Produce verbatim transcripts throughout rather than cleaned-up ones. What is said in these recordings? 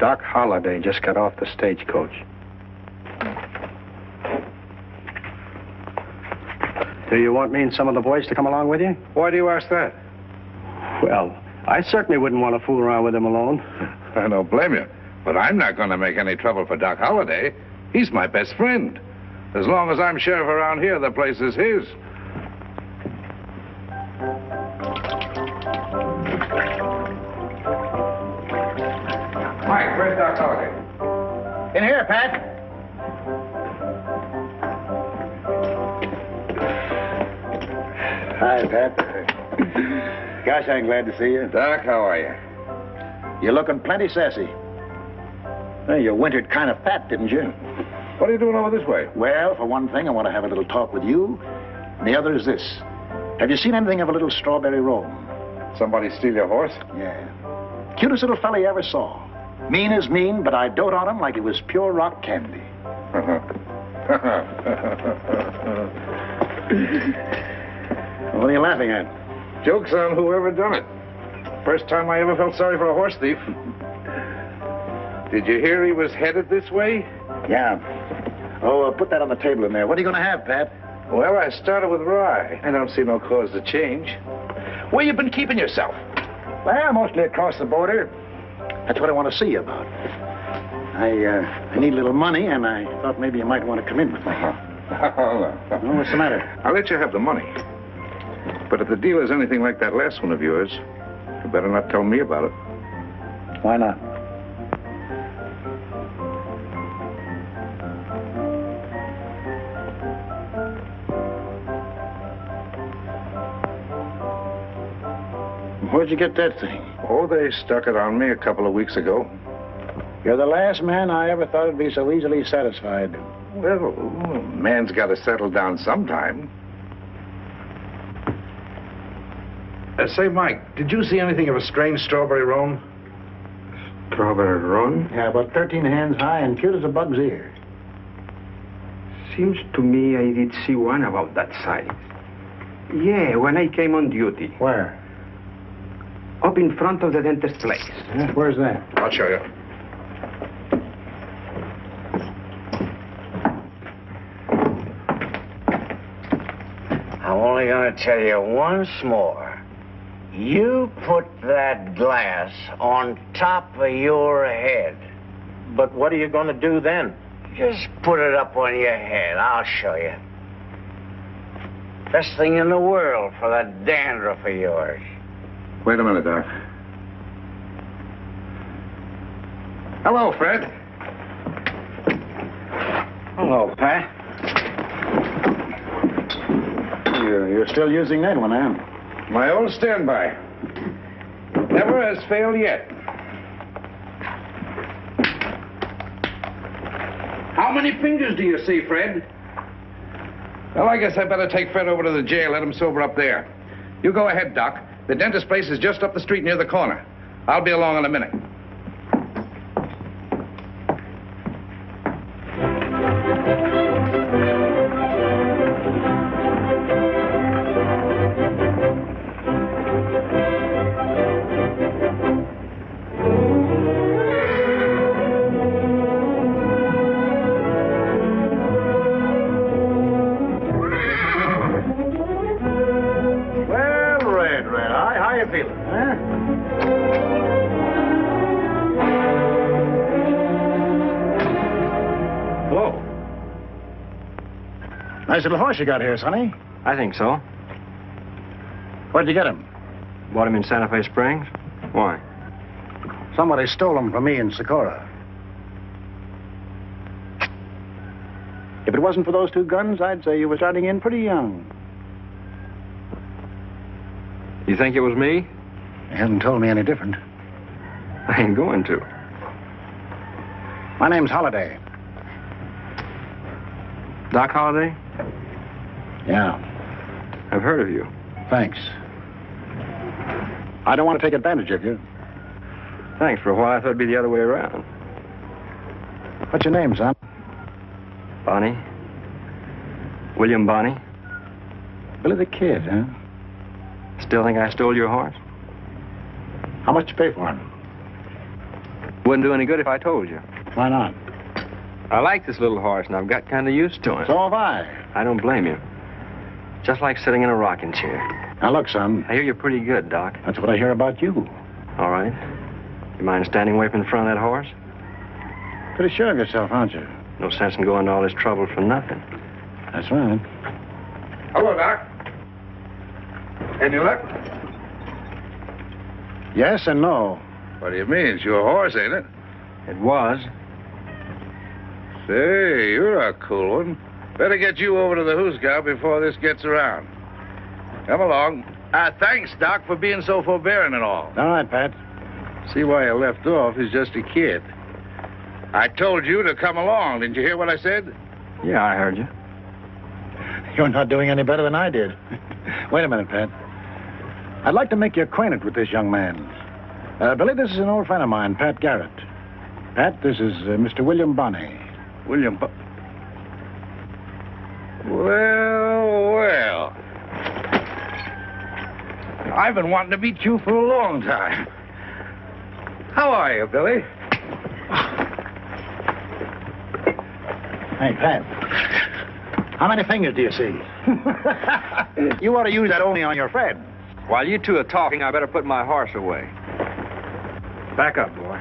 Doc Holliday just got off the stagecoach. Do you want me and some of the boys to come along with you? Why do you ask that? Well, I certainly wouldn't want to fool around with him alone. I don't blame you, but I'm not going to make any trouble for Doc Holliday. He's my best friend. As long as I'm sheriff around here, the place is his. Mike, where's Doc Holliday? In here, Pat. Hi, Pat. Gosh, I'm glad to see you. Doc, how are you? You're looking plenty sassy. Well, you wintered kind of fat, didn't you? What are you doing over this way? Well, for one thing, I want to have a little talk with you. And the other is this. Have you seen anything of a little strawberry roam? Somebody steal your horse? Yeah. Cutest little fella you ever saw. Mean as mean, but I dote on him like he was pure rock candy. What are you laughing at? Joke's on whoever done it. First time I ever felt sorry for a horse thief. Did you hear he was headed this way? Yeah. Oh, uh, put that on the table in there. What are you going to have, Pat? Well, I started with rye. I don't see no cause to change. Where you been keeping yourself? Well, mostly across the border. That's what I want to see you about. I, uh, I need a little money, and I thought maybe you might want to come in with me. Oh, no. Well, what's the matter? I'll let you have the money. But if the deal is anything like that last one of yours, you better not tell me about it. Why not? Where'd you get that thing? Oh, they stuck it on me a couple of weeks ago. You're the last man I ever thought would be so easily satisfied. Well, a man's got to settle down sometime. Uh, say, Mike, did you see anything of a strange strawberry roan? Strawberry roan? Yeah, about thirteen hands high and cute as a bug's ear. Seems to me I did see one about that size. Yeah, when I came on duty. Where? Up in front of the dentist's place. Yeah, where's that? I'll show you. I'm only going to tell you once more. You put that glass on top of your head. But what are you going to do then? Just put it up on your head. I'll show you. Best thing in the world for that dandruff of yours. Wait a minute, Doc. Hello, Fred. Hello, Pat. You're, you're still using that one, huh? My old standby. Never has failed yet. How many fingers do you see, Fred? Well, I guess I better take Fred over to the jail, let him sober up there. You go ahead, Doc. The dentist's place is just up the street near the corner. I'll be along in a minute. Nice little horse you got here, sonny. I think so. Where'd you get him? Bought him in Santa Fe Springs. Why? Somebody stole him from me in Socorro. If it wasn't for those two guns, I'd say you were starting in pretty young. You think it was me? You haven't told me any different. I ain't going to. My name's Holliday. Doc Holliday? Yeah. I've heard of you. Thanks. I don't want to take advantage of you. Thanks. For a while, I thought it'd be the other way around. What's your name, son? Bonney. William Bonney. Billy the Kid, huh? Still think I stole your horse? How much did you pay for him? Wouldn't do any good if I told you. Why not? I like this little horse, and I've got kind of used to it. So have I. I don't blame you. Just like sitting in a rocking chair. Now, look, son. I hear you're pretty good, Doc. That's what I hear about you. All right. You mind standing way up in front of that horse? Pretty sure of yourself, aren't you? No sense in going to all this trouble for nothing. That's right. Hello, Doc. Any luck? Yes and no. What do you mean? It's your horse, ain't it? It was. Say, you're a cool one. Better get you over to the Hoosgow before this gets around. Come along. Uh, thanks, Doc, for being so forbearing and all. All right, Pat. See why you left off. He's just a kid. I told you to come along. Didn't you hear what I said? Yeah, I heard you. You're not doing any better than I did. Wait a minute, Pat. I'd like to make you acquainted with this young man. Uh, Billy, this is an old friend of mine, Pat Garrett. Pat, this is uh, Mister William Bonney. William Bo... Well, well. I've been wanting to meet you for a long time. How are you, Billy? Hey, Pat. How many fingers do you see? You ought to use that only on your friend. While you two are talking, I better put my horse away. Back up, boy.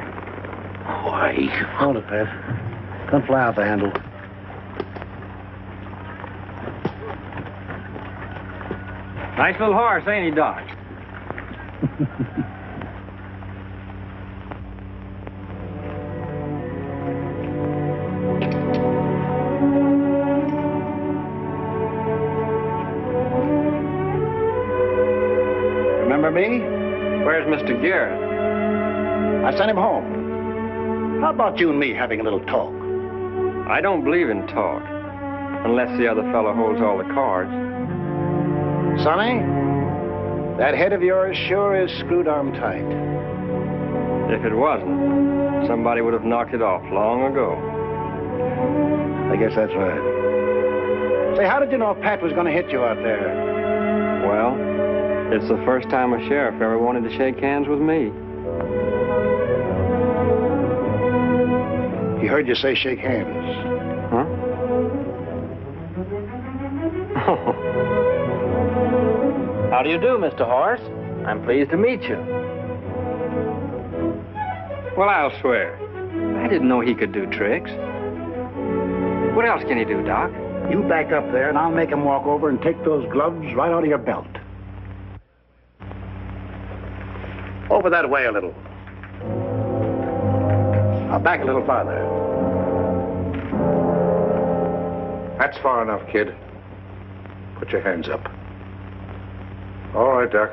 Boy. Hold it, Pat. Don't fly out the handle. Nice little horse, ain't he, Doc? Remember me? Where's Mister Garrett? I sent him home. How about you and me having a little talk? I don't believe in talk, unless the other fellow holds all the cards. Sonny, that head of yours sure is screwed arm tight. If it wasn't, somebody would have knocked it off long ago. I guess that's right. Say, how did you know Pat was going to hit you out there? Well, it's the first time a sheriff ever wanted to shake hands with me. He heard you say shake hands. Huh? How do you do, Mister Horace? I'm pleased to meet you. Well, I'll swear. I didn't know he could do tricks. What else can he do, Doc? You back up there, and I'll make him walk over and take those gloves right out of your belt. Over that way a little. Now, back a little farther. That's far enough, kid. Put your hands up. All right, Doc.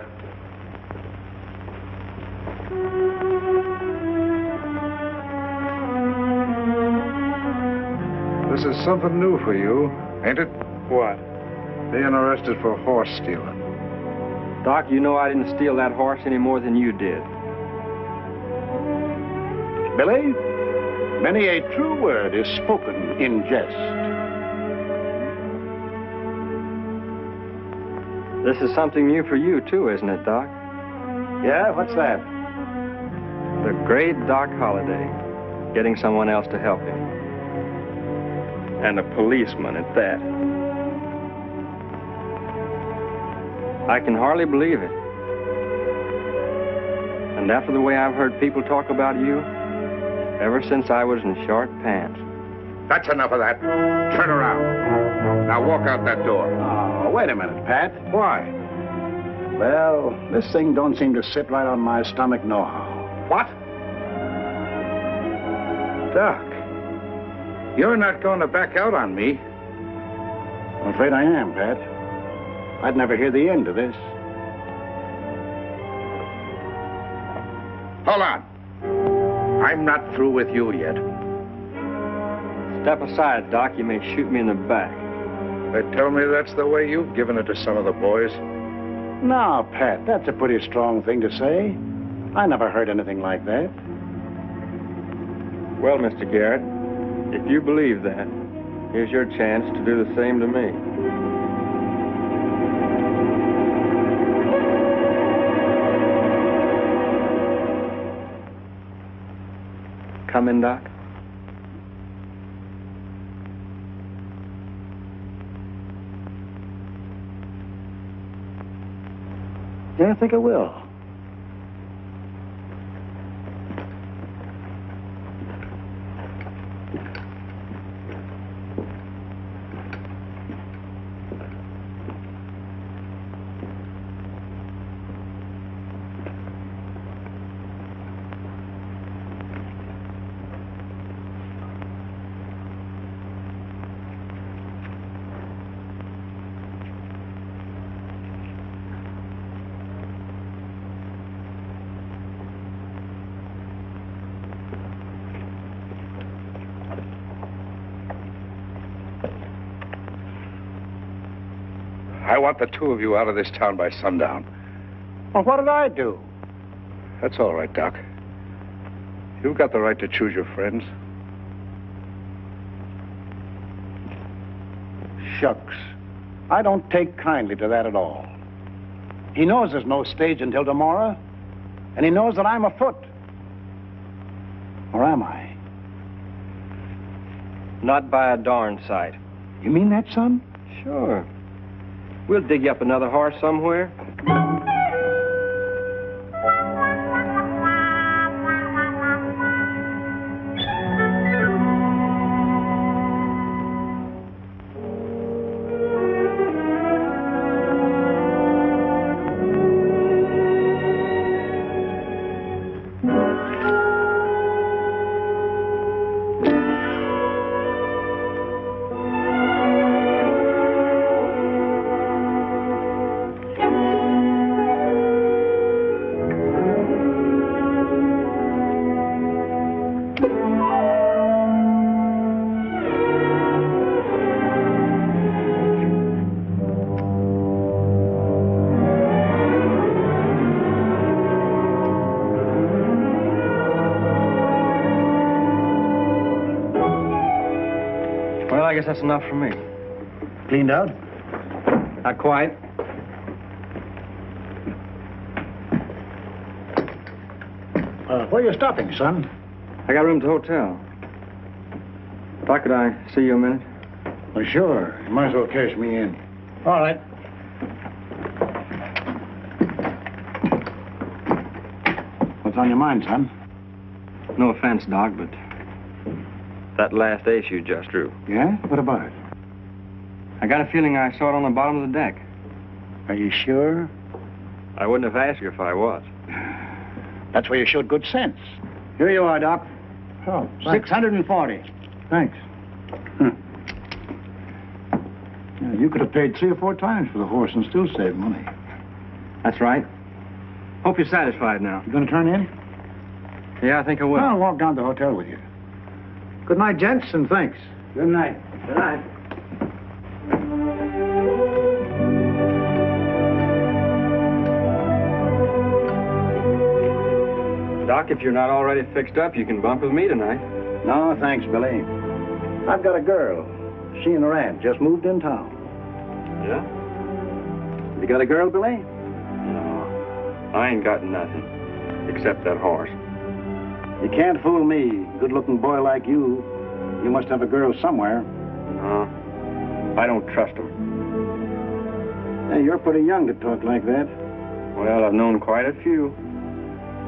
This is something new for you, ain't it? What? Being arrested for horse stealing. Doc, you know I didn't steal that horse any more than you did. Billy, many a true word is spoken in jest. This is something new for you, too, isn't it, Doc? Yeah, what's that? The great Doc Holliday, getting someone else to help him. And a policeman at that. I can hardly believe it. And after the way I've heard people talk about you, ever since I was in short pants. That's enough of that. Turn around. Now walk out that door. Oh, wait a minute, Pat. Why? Well, this thing don't seem to sit right on my stomach nohow. What? Doc, you're not going to back out on me. I'm afraid I am, Pat. I'd never hear the end of this. Hold on. I'm not through with you yet. Step aside, Doc. You may shoot me in the back. They tell me that's the way you've given it to some of the boys. No, Pat, that's a pretty strong thing to say. I never heard anything like that. Well, Mister Garrett, if you believe that, here's your chance to do the same to me. come in, Doc? Yeah, I think I will. I want the two of you out of this town by sundown. Well, what did I do? That's all right, Doc. You've got the right to choose your friends. Shucks. I don't take kindly to that at all. He knows there's no stage until tomorrow, and he knows that I'm afoot. Or am I? Not by a darn sight. You mean that, son? Sure. We'll dig you up another horse somewhere. I guess that's enough for me. Cleaned out? Not quite. Uh, where are you stopping, son? I got room at the hotel. Doc, could I see you a minute? Well, sure. You might as well cash me in. All right. What's on your mind, son? No offense, Doc, but... that last ace you just drew. Yeah? What about it? I got a feeling I saw it on the bottom of the deck. Are you sure? I wouldn't have asked you if I was. That's where you showed good sense. Here you are, Doc. Oh, thanks. six hundred forty. Thanks. Huh. Yeah, you could have paid three or four times for the horse and still saved money. That's right. Hope you're satisfied now. You gonna turn in? Yeah, I think I will. I'll walk down to the hotel with you. Good night, gents, and thanks. Good night. Good night. Doc, if you're not already fixed up, you can bump with me tonight. No, thanks, Billy. I've got a girl. She and her aunt just moved in town. Yeah? You got a girl, Billy? No. I ain't got nothing. Except that horse. You can't fool me, good-looking boy like you. You must have a girl somewhere. No, I don't trust him. Hey, you're pretty young to talk like that. Well, I've known quite a few.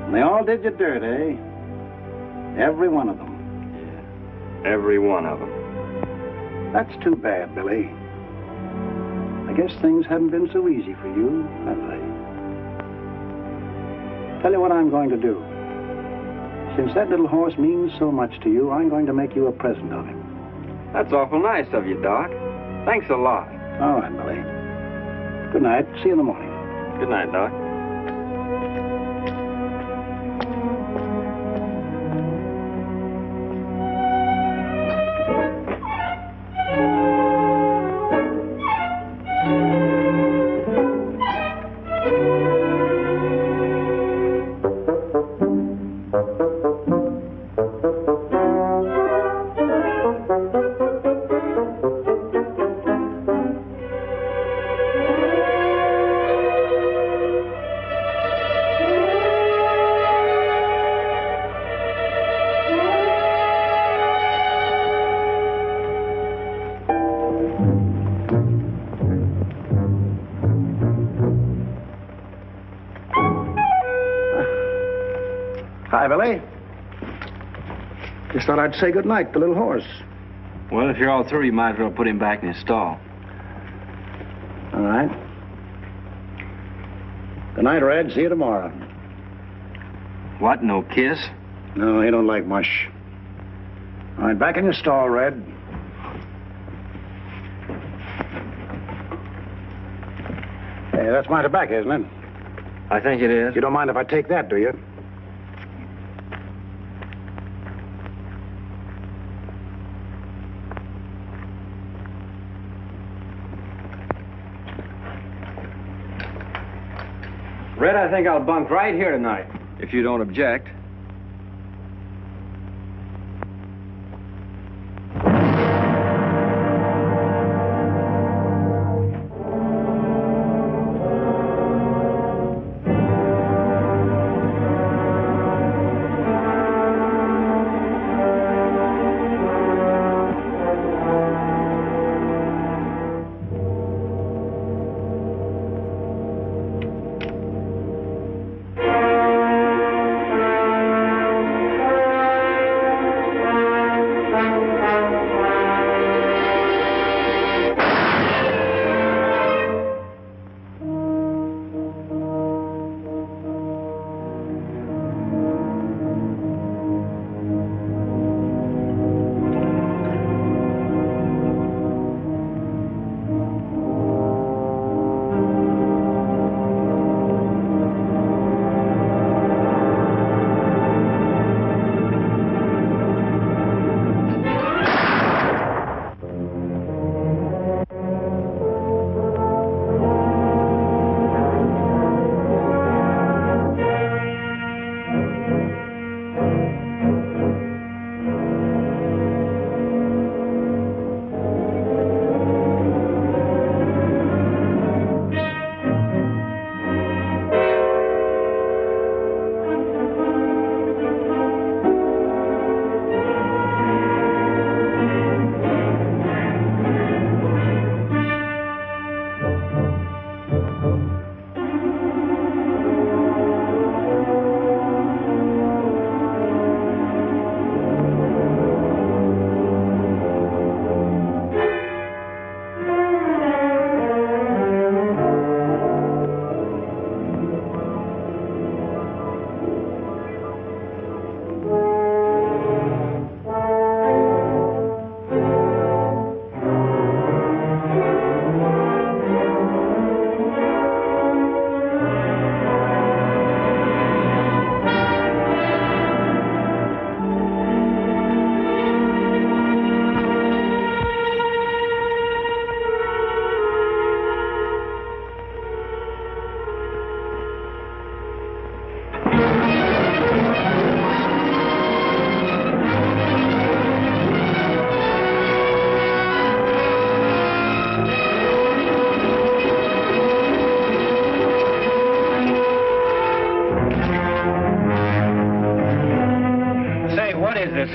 And they all did you dirt, eh? Every one of them. Yeah, every one of them. That's too bad, Billy. I guess things haven't been so easy for you, have they? Tell you what I'm going to do. Since that little horse means so much to you, I'm going to make you a present of him. That's awful nice of you, Doc. Thanks a lot. All right, Billy. Good night. See you in the morning. Good night, Doc. Hi, Billy. Just thought I'd say goodnight to little horse. Well, if you're all through, you might as well put him back in his stall. All right. Good night, Red. See you tomorrow. What, no kiss? No, he don't like mush. All right, back in your stall, Red. Hey, that's my tobacco, isn't it? I think it is. You don't mind if I take that, do you? Red, I think I'll bunk right here tonight. If you don't object.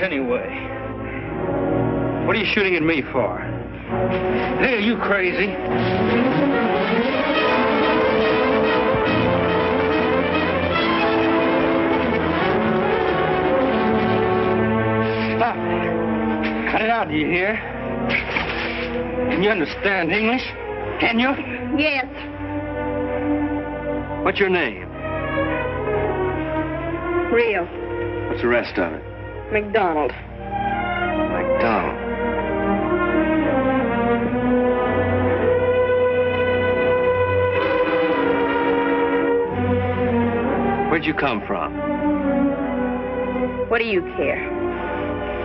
Anyway, what are you shooting at me for? Hey, are you crazy? Stop it. Cut it out, do you hear? Can you understand English? Can you? Yes. What's your name? Rio. What's the rest of it? McDonald. McDonald. Where'd you come from? What do you care?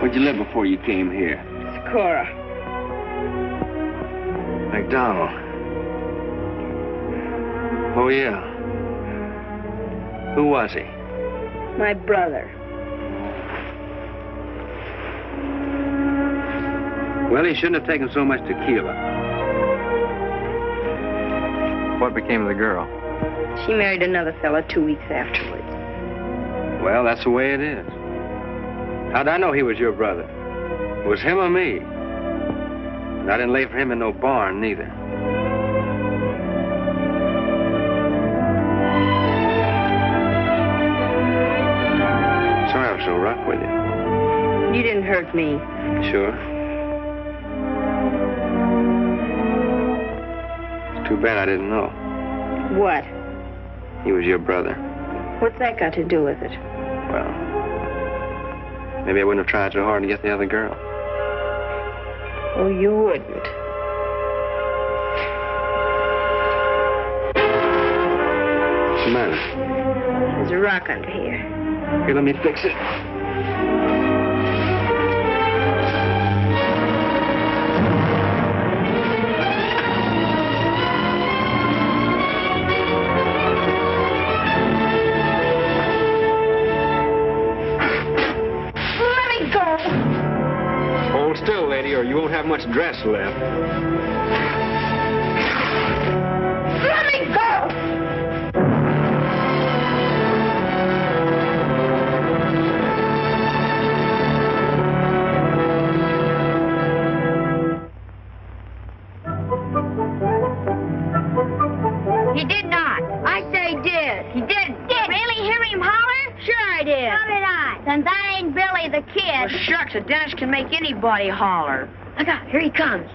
Where'd you live before you came here? Socorro. McDonald. Oh, yeah. Who was he? My brother. Well, he shouldn't have taken so much tequila. What became of the girl? She married another fella two weeks afterwards. Well, that's the way it is. How'd I know he was your brother? It was him or me? And I didn't lay for him in no barn, neither. rock with you. You didn't hurt me. Sure. It's too bad I didn't know. What? He was your brother. What's that got to do with it? Well, maybe I wouldn't have tried so hard to get the other girl. Oh, you wouldn't. What's the matter? There's a rock under here. Here, let me fix it. Let me go. Hold still, lady, or you won't have much dress left. Let me go. Shucks, a dentist can make anybody holler. Look out, here he comes.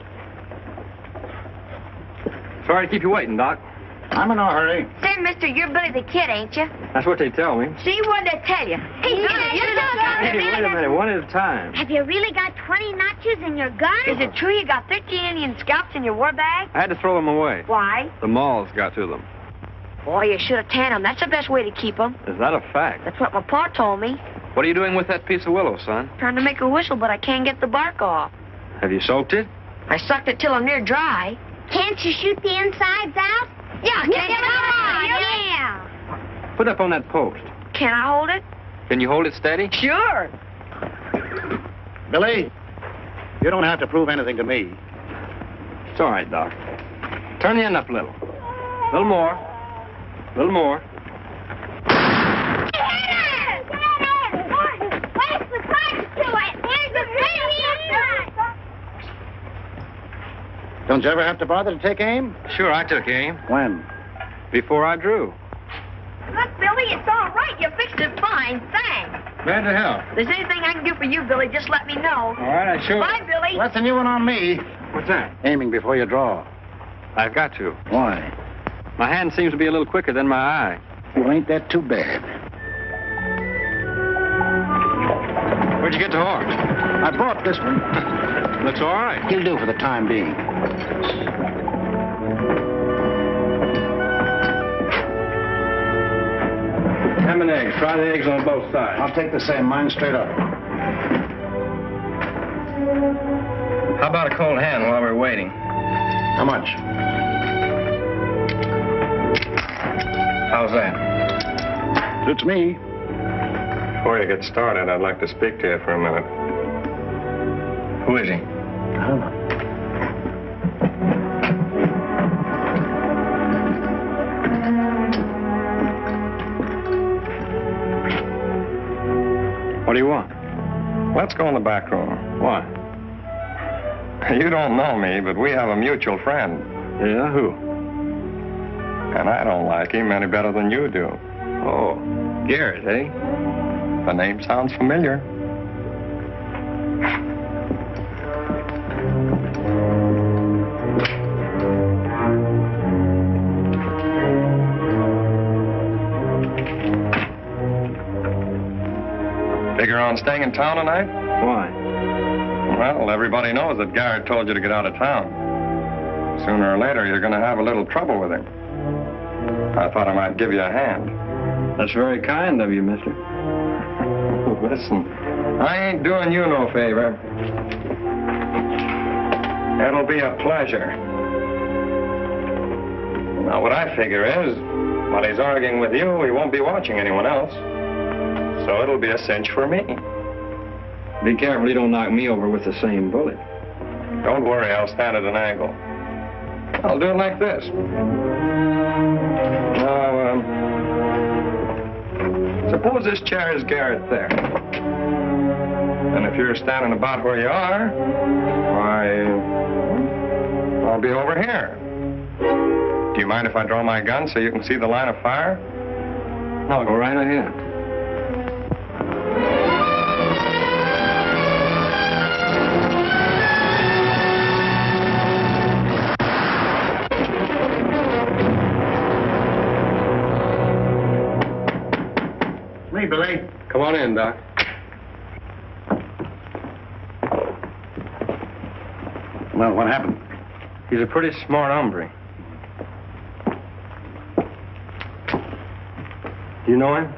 Sorry to keep you waiting, Doc. I'm in no hurry. Say, mister, you're Billy the Kid, ain't you? That's what they tell me. See what they tell you. Hey, you guys, you're talking. Wait a minute, one at a time. Have you really got twenty notches in your gun? Is it true you got thirteen Indian scalps in your war bag? I had to throw them away. Why? The moths got to them. Boy, you should have tanned them. That's the best way to keep them. Is that a fact? That's what my pa told me. What are you doing with that piece of willow, son? Trying to make a whistle, but I can't get the bark off. Have you soaked it? I sucked it till I'm near dry. Can't you shoot the insides out? Yeah, can't get on, yeah. Put up on that post. Can I hold it? Can you hold it steady? Sure. Billy, you don't have to prove anything to me. It's all right, Doc. Turn the end up a little. A little more. A little more. Don't you ever have to bother to take aim? Sure, I took aim. When? Before I drew. Look, Billy, it's all right. You fixed it fine. Thanks. Glad to help. If there's anything I can do for you, Billy, just let me know. All right, I sure. Bye, Billy. What's the new one on me? What's that? Aiming before you draw. I've got to. Why? My hand seems to be a little quicker than my eye. Well, ain't that too bad? Where'd you get the horse? I bought this one. Looks all right. He'll do for the time being. Ham and eggs. Fry the eggs on both sides. I'll take the same. Mine straight up. How about a cold hand while we're waiting? How much? How's that? Suits me. Before you get started, I'd like to speak to you for a minute. Who is he? I don't know. What do you want? Let's go in the back room. Why? You don't know me, but we have a mutual friend. Yeah, who? And I don't like him any better than you do. Oh, Garrett, eh? The name sounds familiar. Figure on staying in town tonight? Why? Well, everybody knows that Garrett told you to get out of town. Sooner or later, you're going to have a little trouble with him. I thought I might give you a hand. That's very kind of you, mister. Listen, I ain't doing you no favor. It'll be a pleasure. Now, what I figure is, while he's arguing with you, he won't be watching anyone else. So it'll be a cinch for me. Be careful you don't knock me over with the same bullet. Don't worry, I'll stand at an angle. I'll do it like this. Now, um... suppose this chair is Garrett there. And if you're standing about where you are, why, I'll be over here. Do you mind if I draw my gun so you can see the line of fire? No, go right ahead. Sorry, Billy. Come on in, Doc. Well, what happened? He's a pretty smart hombre. Do you know him?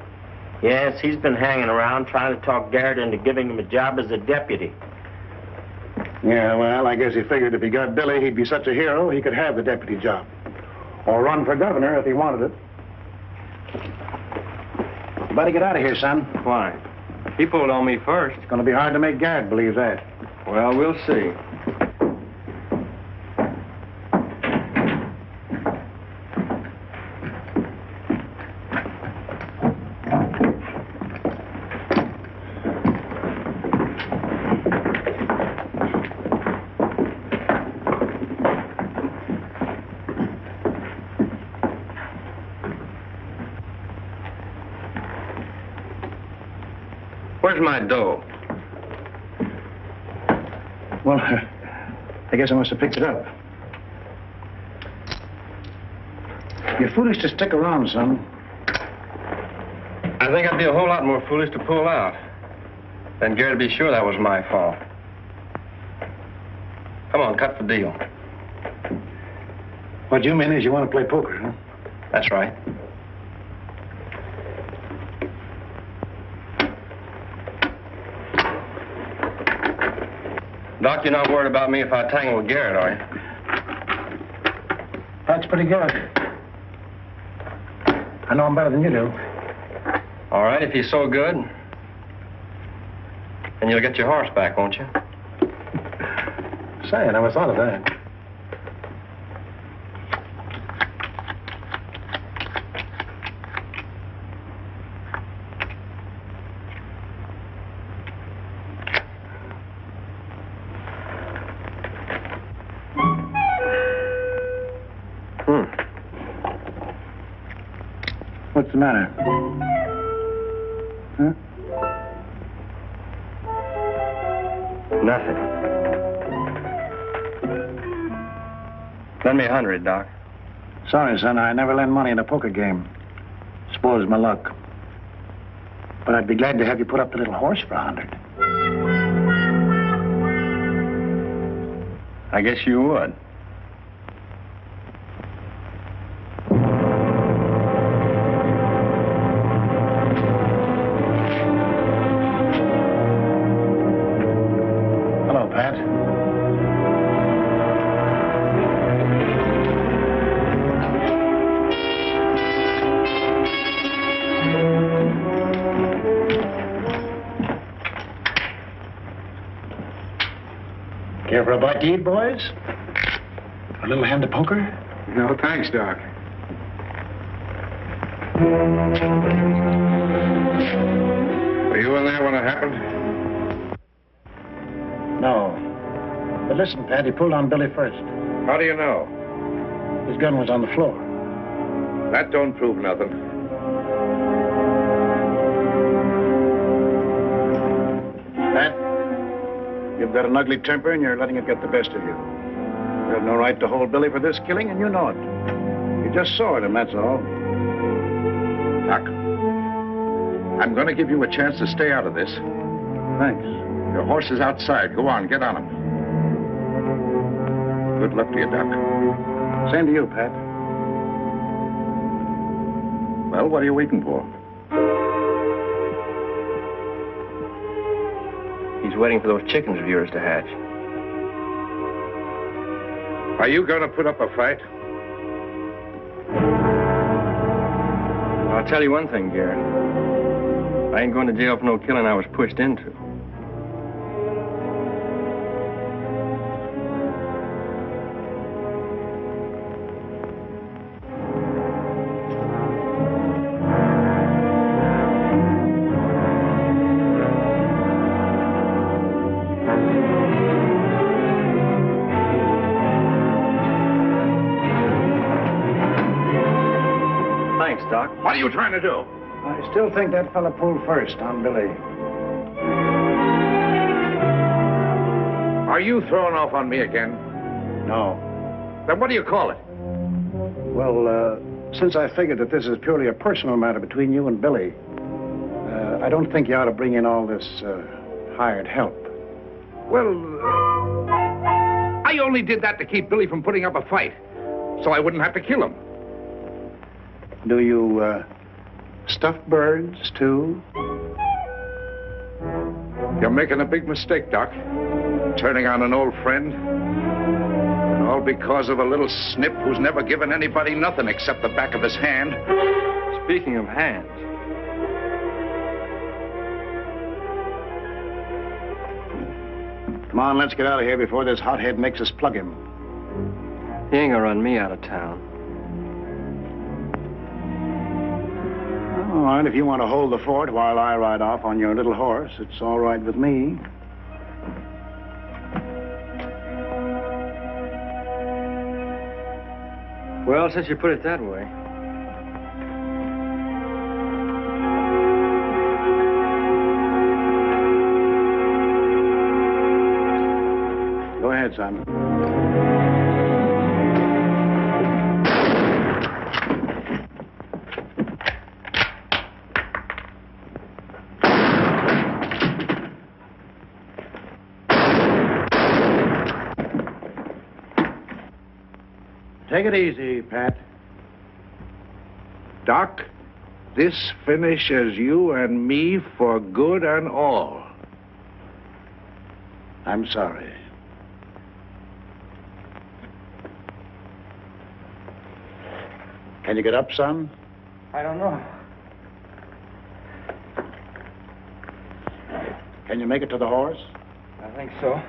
Yes, he's been hanging around trying to talk Garrett into giving him a job as a deputy. Yeah, well, I guess he figured if he got Billy, he'd be such a hero, he could have the deputy job. Or run for governor if he wanted it. You better get out of here, son. Why? He pulled on me first. It's going to be hard to make Garrett believe that. Well, we'll see. Where's my dough? Well, uh, I guess I must have picked it up. You're foolish to stick around, son. I think I'd be a whole lot more foolish to pull out. Then Garrett'd be sure that was my fault. Come on, cut the deal. What you mean is you want to play poker, huh? That's right. Doc, you're not worried about me if I tangle with Garrett, are you? That's pretty good. I know him better than you do. All right, if he's so good, then you'll get your horse back, won't you? Say, I never thought of that. What's the matter? Huh? Nothing. Lend me a hundred, Doc. Sorry, son, I never lend money in a poker game. Spoils my luck. But I'd be glad to have you put up the little horse for a hundred. I guess you would. For a bite to eat, boys? A little hand of poker? No, thanks, Doc. Were you in there when it happened? No. But listen, Pat, he pulled on Billy first. How do you know? His gun was on the floor. That don't prove nothing. You've got an ugly temper, and you're letting it get the best of you. You have no right to hold Billy for this killing, and you know it. You just saw it, and that's all. Doc, I'm going to give you a chance to stay out of this. Thanks. Your horse is outside. Go on, get on him. Good luck to you, Doc. Same to you, Pat. Well, what are you waiting for? Waiting for those chickens of yours to hatch. Are you going to put up a fight? I'll tell you one thing, Garrett. I ain't going to jail for no killing I was pushed into. What are you trying to do? I still think that fella pulled first on Billy. Are you thrown off on me again? No. Then what do you call it? Well, uh, since I figured that this is purely a personal matter between you and Billy, uh, Uh, I don't think you ought to bring in all this uh, hired help. Well, uh... I only did that to keep Billy from putting up a fight, so I wouldn't have to kill him. Do you uh, stuff birds, too? You're making a big mistake, Doc. Turning on an old friend. And all because of a little snip who's never given anybody nothing except the back of his hand. Speaking of hands. Come on, let's get out of here before this hothead makes us plug him. He ain't gonna run me out of town. All right, if you want to hold the fort while I ride off on your little horse, it's all right with me. Well, since you put it that way. Go ahead, Simon. Take it easy, Pat. Doc, this finishes you and me for good and all. I'm sorry. Can you get up, son? I don't know. Can you make it to the horse? I think so.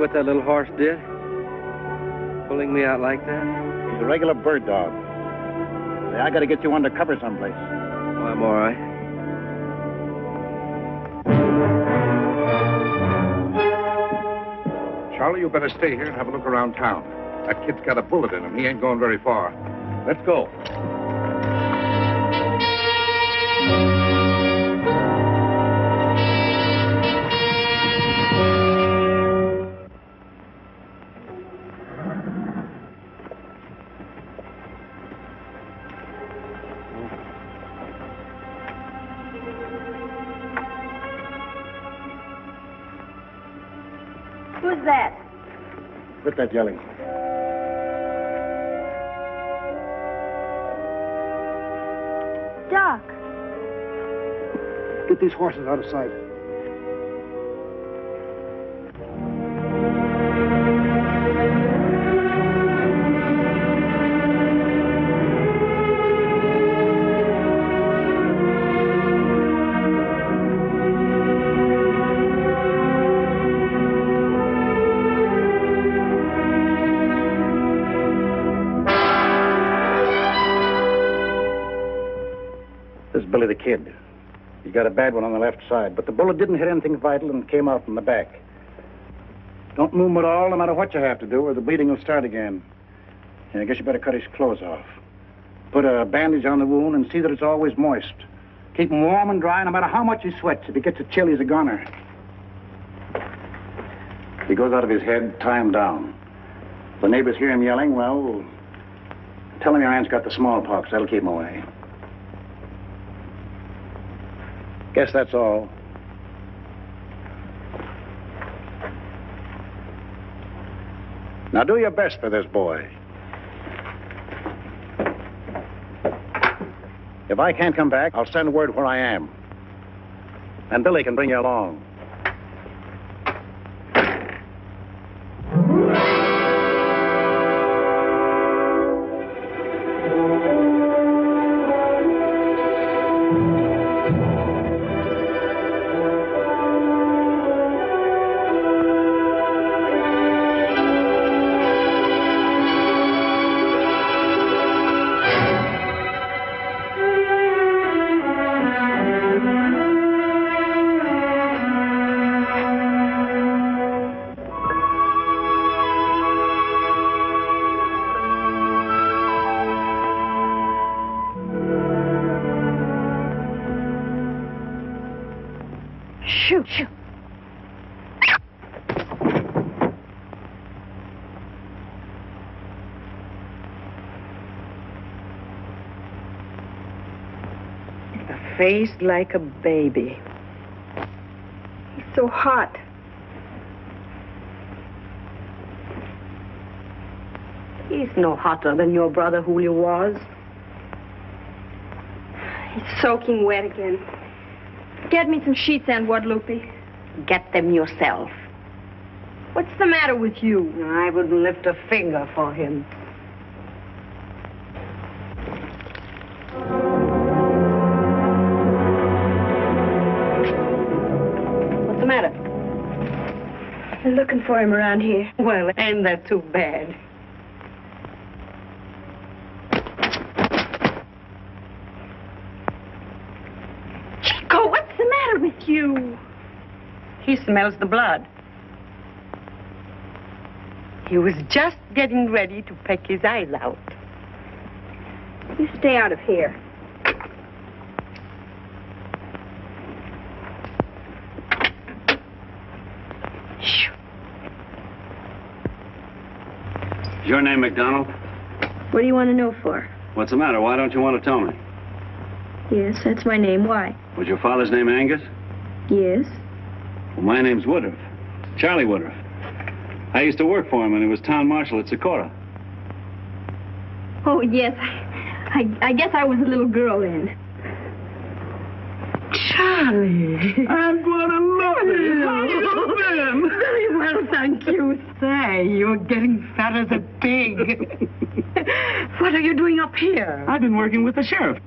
What that little horse did, pulling me out like that. He's a regular bird dog. Say, I got to get you under cover someplace. Oh, I'm all right. Charlie, you better stay here and have a look around town. That kid's got a bullet in him. He ain't going very far. Let's go. That yelling. Doc. Get these horses out of sight. Billy the Kid. He got a bad one on the left side, but the bullet didn't hit anything vital and came out from the back. Don't move him at all, no matter what you have to do, or the bleeding will start again. And I guess you better cut his clothes off. Put a bandage on the wound and see that it's always moist. Keep him warm and dry, no matter how much he sweats. If he gets a chill, he's a goner. If he goes out of his head, tie him down. If the neighbors hear him yelling, well, tell him your aunt's got the smallpox. That'll keep him away. Guess that's all. Now do your best for this boy. If I can't come back, I'll send word where I am. And Billy can bring you along. Raised like a baby. He's so hot. He's no hotter than your brother Julio was. He's soaking wet again. Get me some sheets, Aunt Guadalupe. Get them yourself. What's the matter with you? I wouldn't lift a finger for him. Looking for him around here. Well, ain't that too bad? Chico, what's the matter with you? He smells the blood. He was just getting ready to peck his eyes out. You stay out of here. Is your name McDonald? What do you want to know for? What's the matter? Why don't you want to tell me? Yes, that's my name. Why? Was your father's name Angus? Yes. Well, my name's Woodruff. Charlie Woodruff. I used to work for him when he was town marshal at Socorro. Oh, yes. I, I, I guess I was a little girl then. Charlie. I'm Guadalupe. How have you been? Very well, thank you. Say, you're getting fat as a pig. What are you doing up here? I've been working with the sheriff.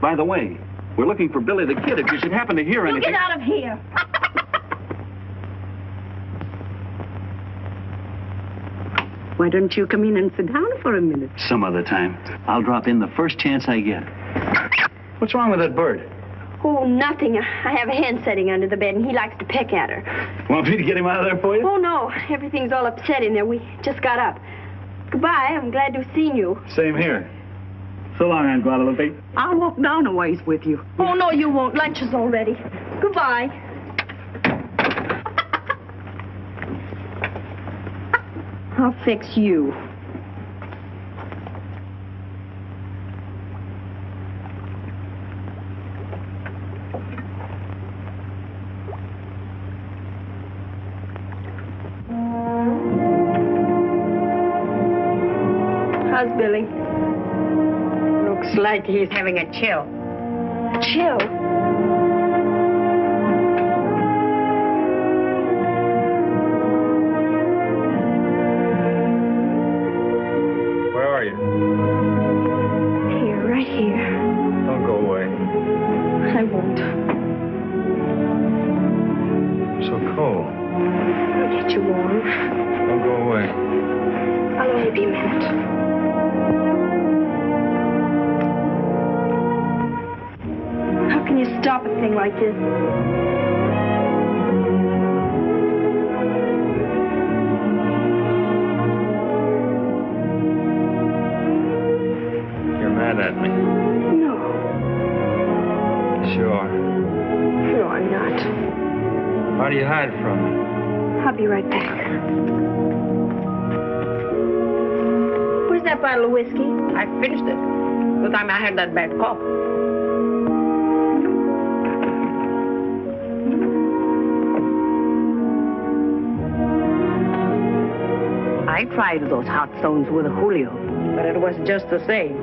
By the way, we're looking for Billy the Kid. If you should happen to hear you anything... You get out of here. Why don't you come in and sit down for a minute? Some other time. I'll drop in the first chance I get. What's wrong with that bird? Oh, nothing. I have a hen setting under the bed, and he likes to peck at her. Want me to get him out of there for you? Oh, no. Everything's all upset in there. We just got up. Goodbye. I'm glad to have seen you. Same here. So long, Aunt Guadalupe. I'll walk down a ways with you. Oh, no, you won't. Lunch is all ready. Goodbye. I'll fix you. Billy. Looks like he's having a chill. A chill? Where are you? Here, right here. Don't go away. I won't. I'm so cold. I'll get you warm. Don't go away. I'll only be a minute. You stop a thing like this. You're mad at me. No. Yes, you are. No, I'm not. Why do you hide from me? I'll be right back. Where's that bottle of whiskey? I finished it. The time I had that bad cough. I tried those hot stones with Julio, but it was just the same.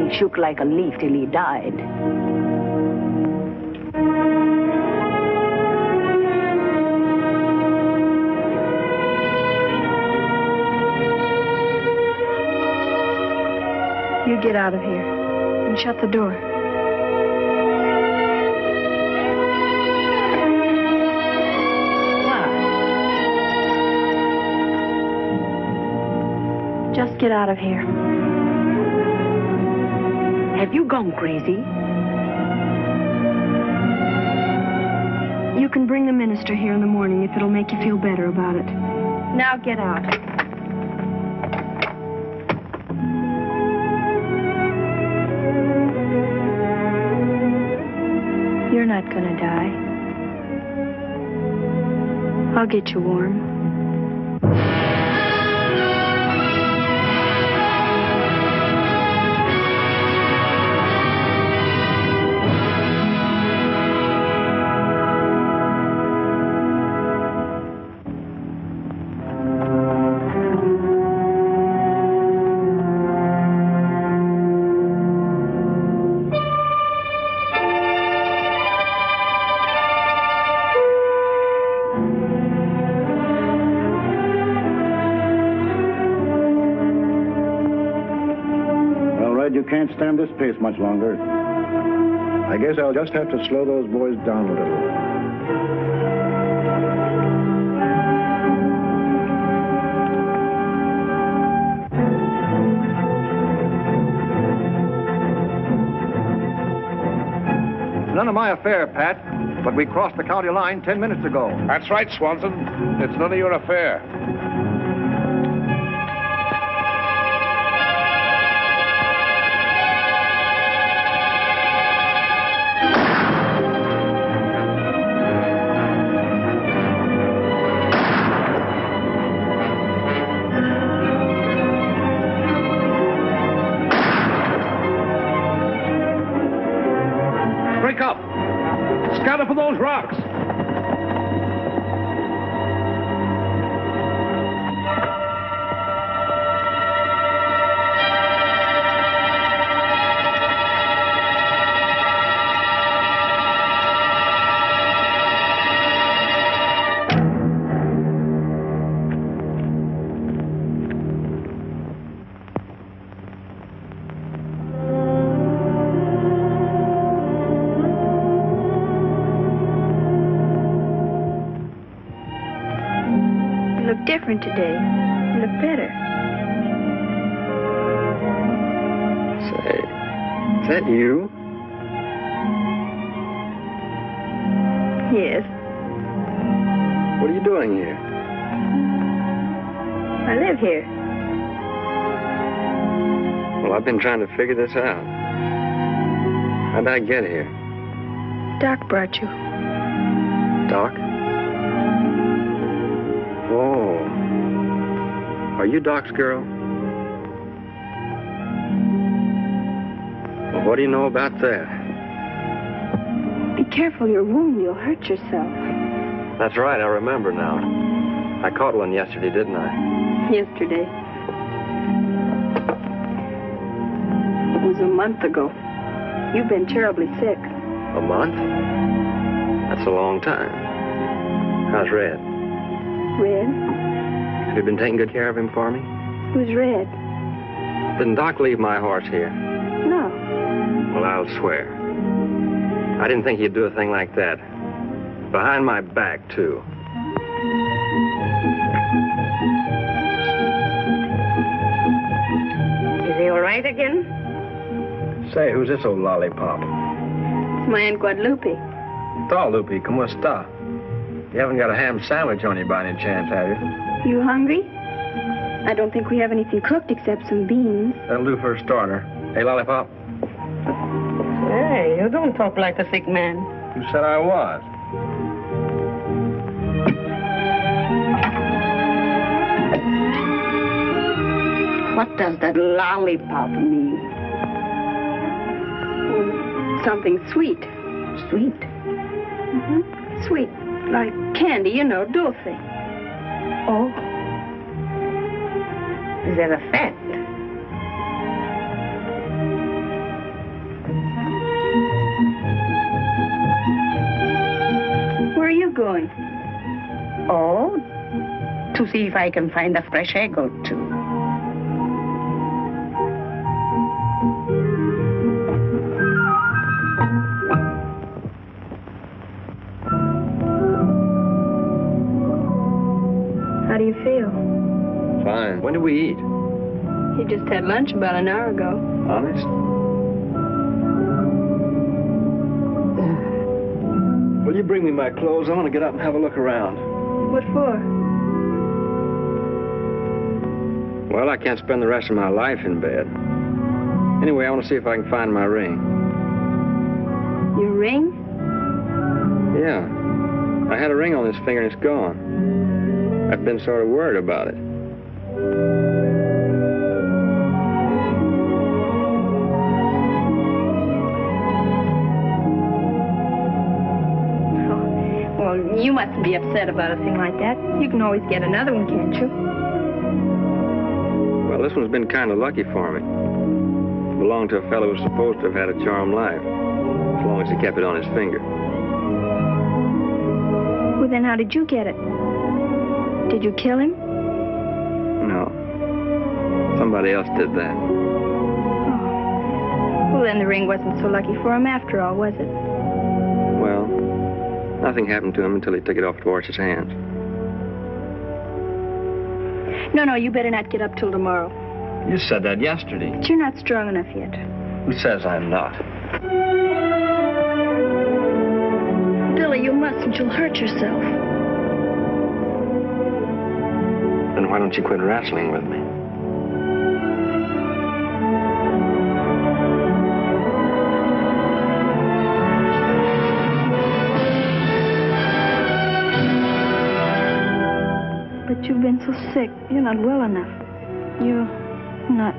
He shook like a leaf till he died. You get out of here and shut the door. Just get out of here. Have you gone crazy? You can bring the minister here in the morning if it'll make you feel better about it. Now get out. You're not gonna die. I'll get you warm. Stand this pace much longer. I guess I'll just have to slow those boys down a little. None of my affair, Pat, but we crossed the county line ten minutes ago. That's right, Swanson. It's none of your affair. Today. You look better. Say, is that you? Yes. What are you doing here? I live here. Well, I've been trying to figure this out. How'd I get here? Doc brought you. Doc? Are you Doc's girl? Well, what do you know about that? Be careful your wound, you'll hurt yourself. That's right, I remember now. I caught one yesterday, didn't I? Yesterday. It was a month ago. You've been terribly sick. A month? That's a long time. How's Red? Red? Have you been taking good care of him for me? Who's Red? Didn't Doc leave my horse here? No. Well, I'll swear. I didn't think he'd do a thing like that. Behind my back, too. Is he all right again? Say, who's this old lollipop? It's my Aunt Guadalupe. Guadalupe, ¿cómo está? You haven't got a ham sandwich on you by any chance, have you? You hungry? I don't think we have anything cooked except some beans. That'll do for a starter. Hey, Lollipop. Hey, you don't talk like a sick man. You said I was. What does that lollipop mean? Mm, something sweet. Sweet? Mm-hmm. Sweet, like candy, you know, dulce. Oh. Is that a fact? you going? Oh, to see if I can find a fresh egg or two. How do you feel? Fine. When did we eat? You just had lunch about an hour ago. Honest? Will you bring me my clothes? I want to get up and have a look around. What for? Well, I can't spend the rest of my life in bed. Anyway, I want to see if I can find my ring. Your ring? Yeah. I had a ring on this finger and it's gone. I've been sort of worried about it. You mustn't be upset about a thing like that. You can always get another one, can't you? Well, this one's been kind of lucky for me. It belonged to a fellow who was supposed to have had a charmed life, as long as he kept it on his finger. Well, then how did you get it? Did you kill him? No. Somebody else did that. Oh. Well, then the ring wasn't so lucky for him after all, was it? Nothing happened to him until he took it off to wash his hands. No, no, you better not get up till tomorrow. You said that yesterday. But you're not strong enough yet. Who says I'm not? Billy, you mustn't. You'll hurt yourself. Then why don't you quit wrestling with me? You've been so sick. You're not well enough. You're not.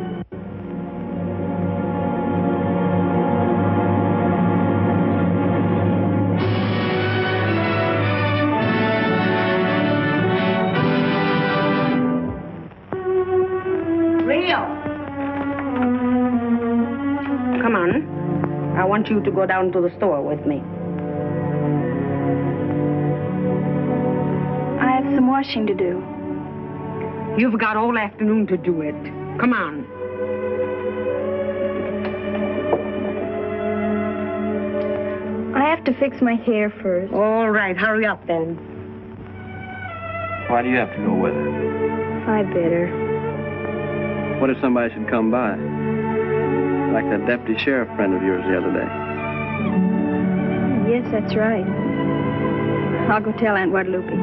Rio! Come on. I want you to go down to the store with me. I have some washing to do. You've got all afternoon to do it. Come on. I have to fix my hair first. All right, hurry up then. Why do you have to go with her? I better. What if somebody should come by? Like that deputy sheriff friend of yours the other day. Yes, that's right. I'll go tell Aunt Guadalupe.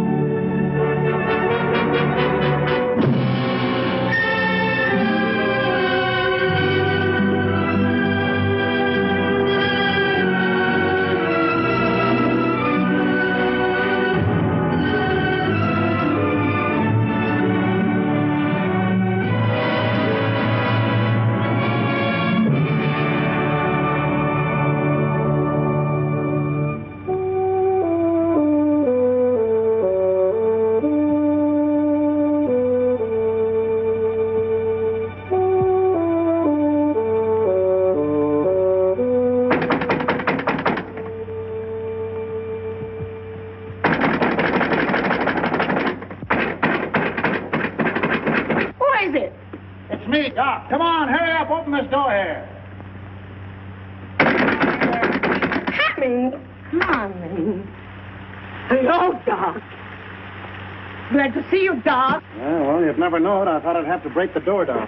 To break the door down.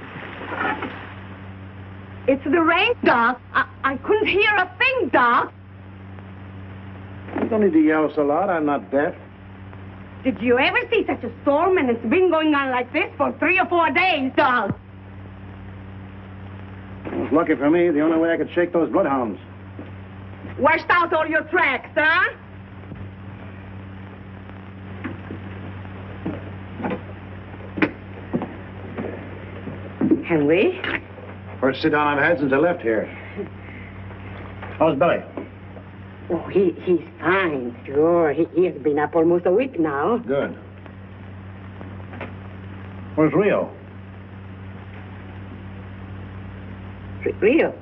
It's the rain, Doc. I, I couldn't hear a thing, Doc. You don't need to yell so loud. I'm not deaf. Did you ever see such a storm? And it's been going on like this for three or four days, Doc. It was lucky for me. The only way I could shake those bloodhounds. Washed out all your tracks, huh? Can we? First sit down I've had since I left here. How's Billy? Oh, he, he's fine, sure. He, he's been up almost a week now. Good. Where's Rio? R Rio?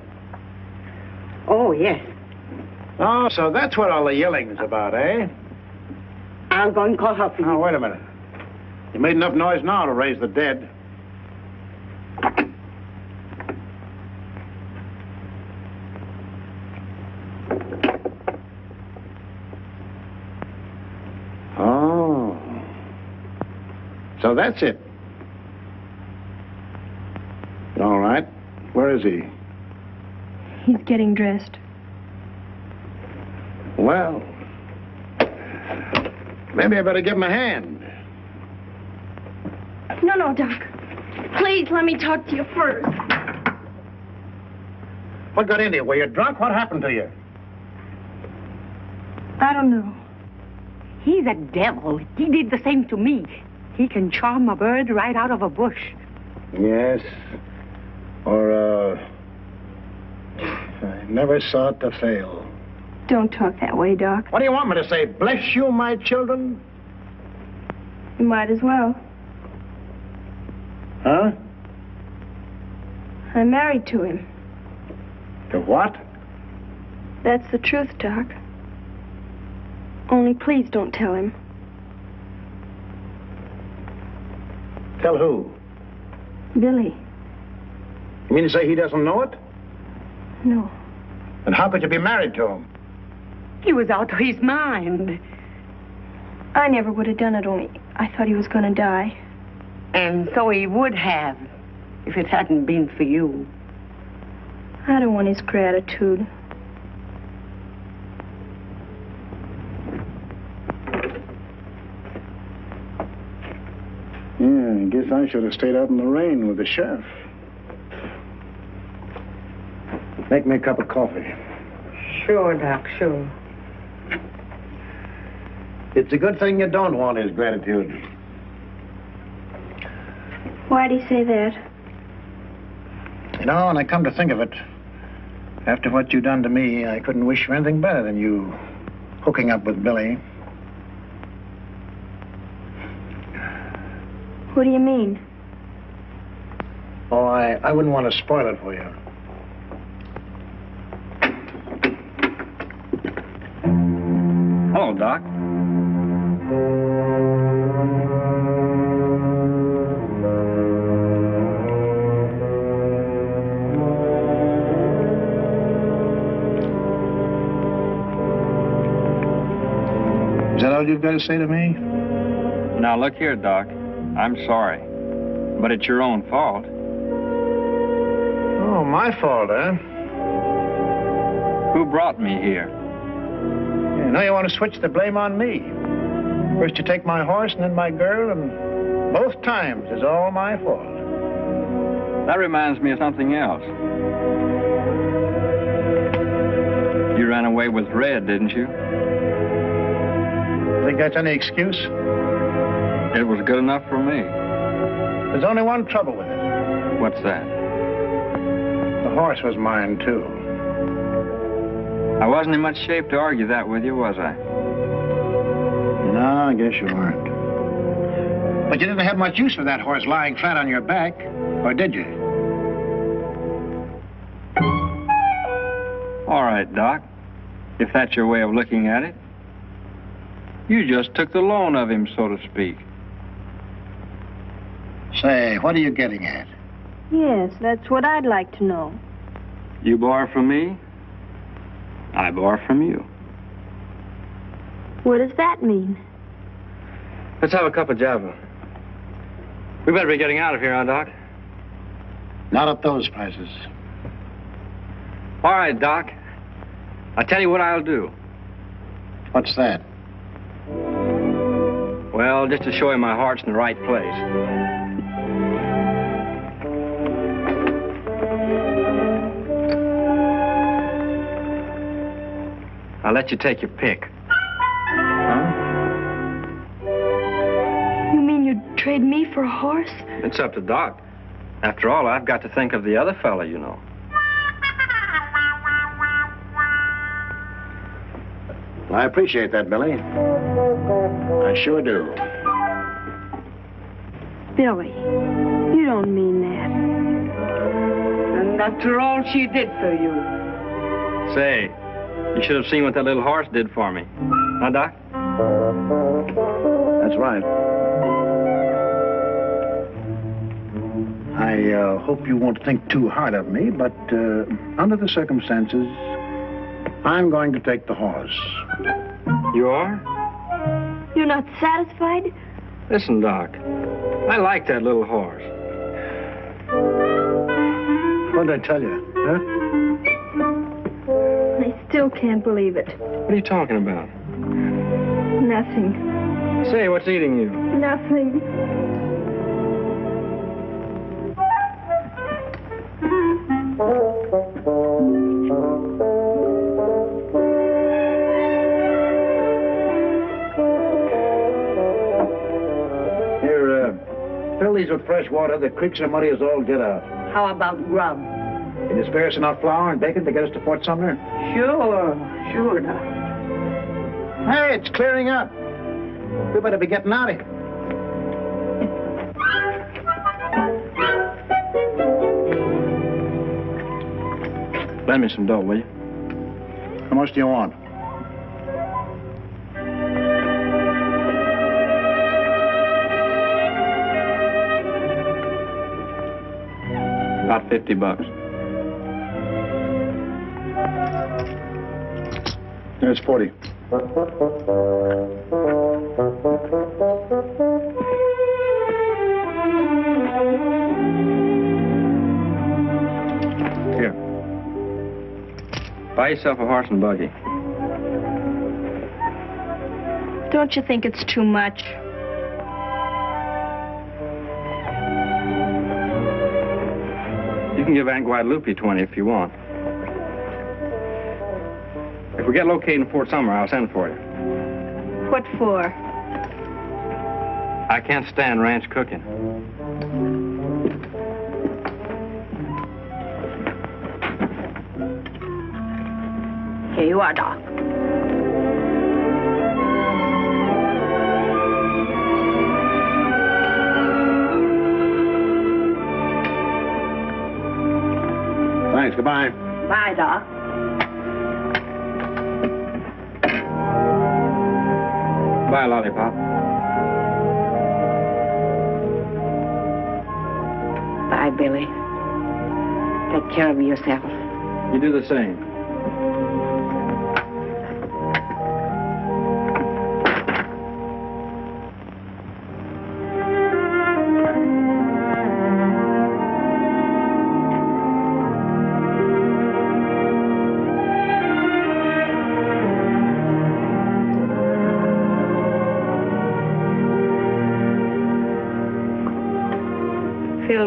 Oh, yes. Oh, so that's what all the yelling's about, eh? I'll go and call her for you. Now, wait a minute. You made enough noise now to raise the dead. Oh. So that's it. All right. Where is he? He's getting dressed. Well, maybe I better give him a hand. No, no, Doc. Please let me talk to you first. What got into you? Were you drunk? What happened to you? I don't know. He's a devil. He did the same to me. He can charm a bird right out of a bush. Yes. Or, uh... I never sought to fail. Don't talk that way, Doc. What do you want me to say? Bless you, my children? You might as well. Huh? I'm married to him. To what? That's the truth, Doc. Only please don't tell him. Tell who? Billy. You mean to say he doesn't know it? No. Then how could you be married to him? He was out of his mind. I never would have done it, only I thought he was going to die. And so he would have, if it hadn't been for you. I don't want his gratitude. Yeah, I guess I should have stayed out in the rain with the chef. Make me a cup of coffee. Sure, Doc, sure. It's a good thing you don't want his gratitude. Why'd he say that? You know, when I come to think of it, after what you done to me, I couldn't wish for anything better than you hooking up with Billy. What do you mean? Oh, I, I wouldn't want to spoil it for you. Hello, Doc. Is that all you've got to say to me? Now, look here, Doc. I'm sorry, but it's your own fault. Oh, my fault, eh? Who brought me here? Now you want to switch the blame on me. First you take my horse and then my girl, and both times it's all my fault. That reminds me of something else. You ran away with Red, didn't you? Think that's any excuse? It was good enough for me. There's only one trouble with it. What's that? The horse was mine, too. I wasn't in much shape to argue that with you, was I? No, I guess you weren't. But you didn't have much use for that horse lying flat on your back, or did you? All right, Doc. If that's your way of looking at it. You just took the loan of him, so to speak. Say, what are you getting at? Yes, that's what I'd like to know. You borrow from me? I borrow from you. What does that mean? Let's have a cup of java. We better be getting out of here, huh, Doc? Not at those prices. All right, Doc. I'll tell you what I'll do. What's that? Well, just to show you my heart's in the right place. I'll let you take your pick. Huh? You mean you'd trade me for a horse? It's up to Doc. After all, I've got to think of the other fella, you know. Well, I appreciate that, Billy. I sure do. Billy, you don't mean that. And after all she did for you. Say... You should have seen what that little horse did for me. Huh, Doc? That's right. I uh, hope you won't think too hard of me, but uh, under the circumstances, I'm going to take the horse. You are? You're not satisfied? Listen, Doc, I like that little horse. What did I tell you, huh? I still can't believe it. What are you talking about? Nothing. Say, what's eating you? Nothing. Here, uh, fill these with fresh water. The creeks are muddy as all get out. How about grub? Can you spare us enough flour and bacon to get us to Fort Sumner? Sure, sure, Doc. Hey, it's clearing up. We better be getting out of here. Lend me some dough, will you? How much do you want? About fifty bucks. There's forty. Here. Buy yourself a horse and buggy. Don't you think it's too much? You can give Aunt Guadalupe twenty if you want. If we get located in Fort Sumner, I'll send for you. What for? I can't stand ranch cooking. Here you are, Doc. Thanks, goodbye. Bye, Doc. Buy a lollipop. Bye, Billy. Take care of yourself. You do the same.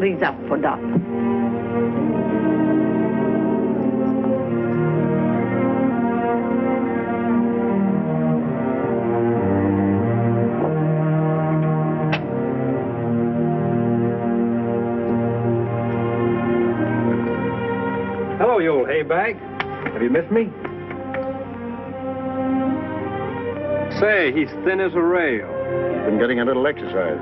These up for Doc. Hello, you old hay bag. Have you missed me? Say, he's thin as a rail. He's been getting a little exercise.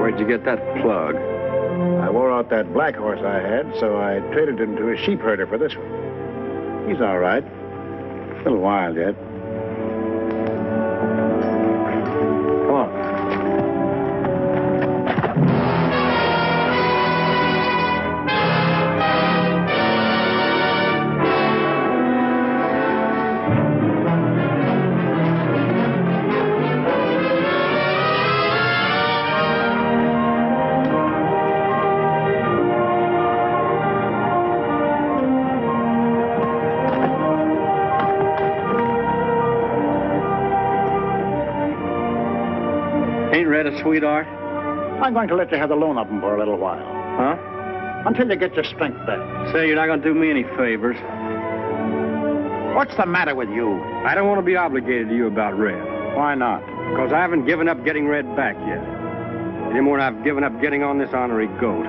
Where'd you get that plug? I wore out that black horse I had, so I traded him to a sheep herder for this one. He's all right. A little wild yet. Come on, sweetheart. I'm going to let you have the loan of them for a little while. Huh? Until you get your strength back. Say, you're not going to do me any favors. What's the matter with you? I don't want to be obligated to you about Red. Why not? Because I haven't given up getting Red back yet. Any more than I've given up getting on this honorary goat.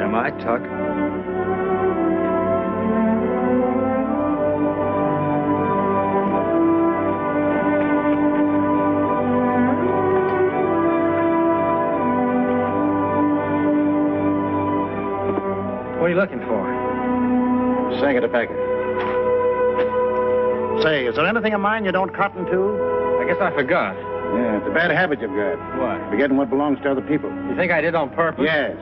Am I, Tuck? What are you looking for? Saying it a packer. Say, is there anything of mine you don't cotton to? I guess I forgot. Yeah, it's a bad habit you've got. What? Forgetting what belongs to other people. You think I did on purpose? Yes.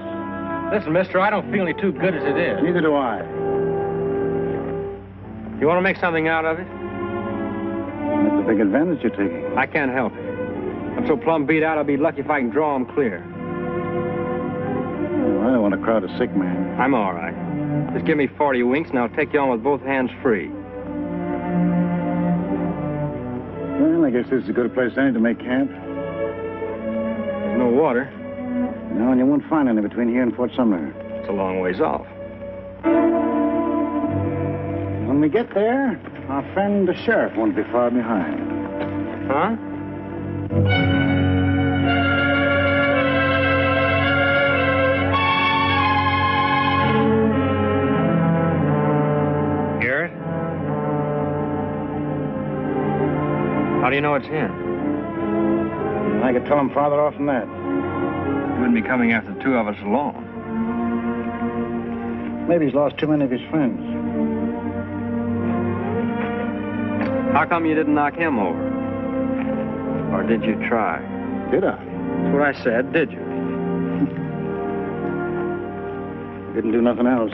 Listen, mister, I don't feel any too good as it is. Neither do I. You want to make something out of it? That's a big advantage you're taking. I can't help it. I'm so plumb beat out, I'll be lucky if I can draw them clear. Well, I don't want to crowd a sick man. I'm all right. Just give me forty winks, and I'll take you on with both hands free. Well, I guess this is as good a place as any to make camp. There's no water. No, and you won't find any between here and Fort Sumner. It's a long ways off. When we get there, our friend the sheriff won't be far behind. Huh? Garrett? How do you know it's him? I could tell him farther off than that. Wouldn't be coming after the two of us alone. Maybe he's lost too many of his friends. How come you didn't knock him over? Or did you try? Did I? That's what I said, did you? Didn't do nothing else.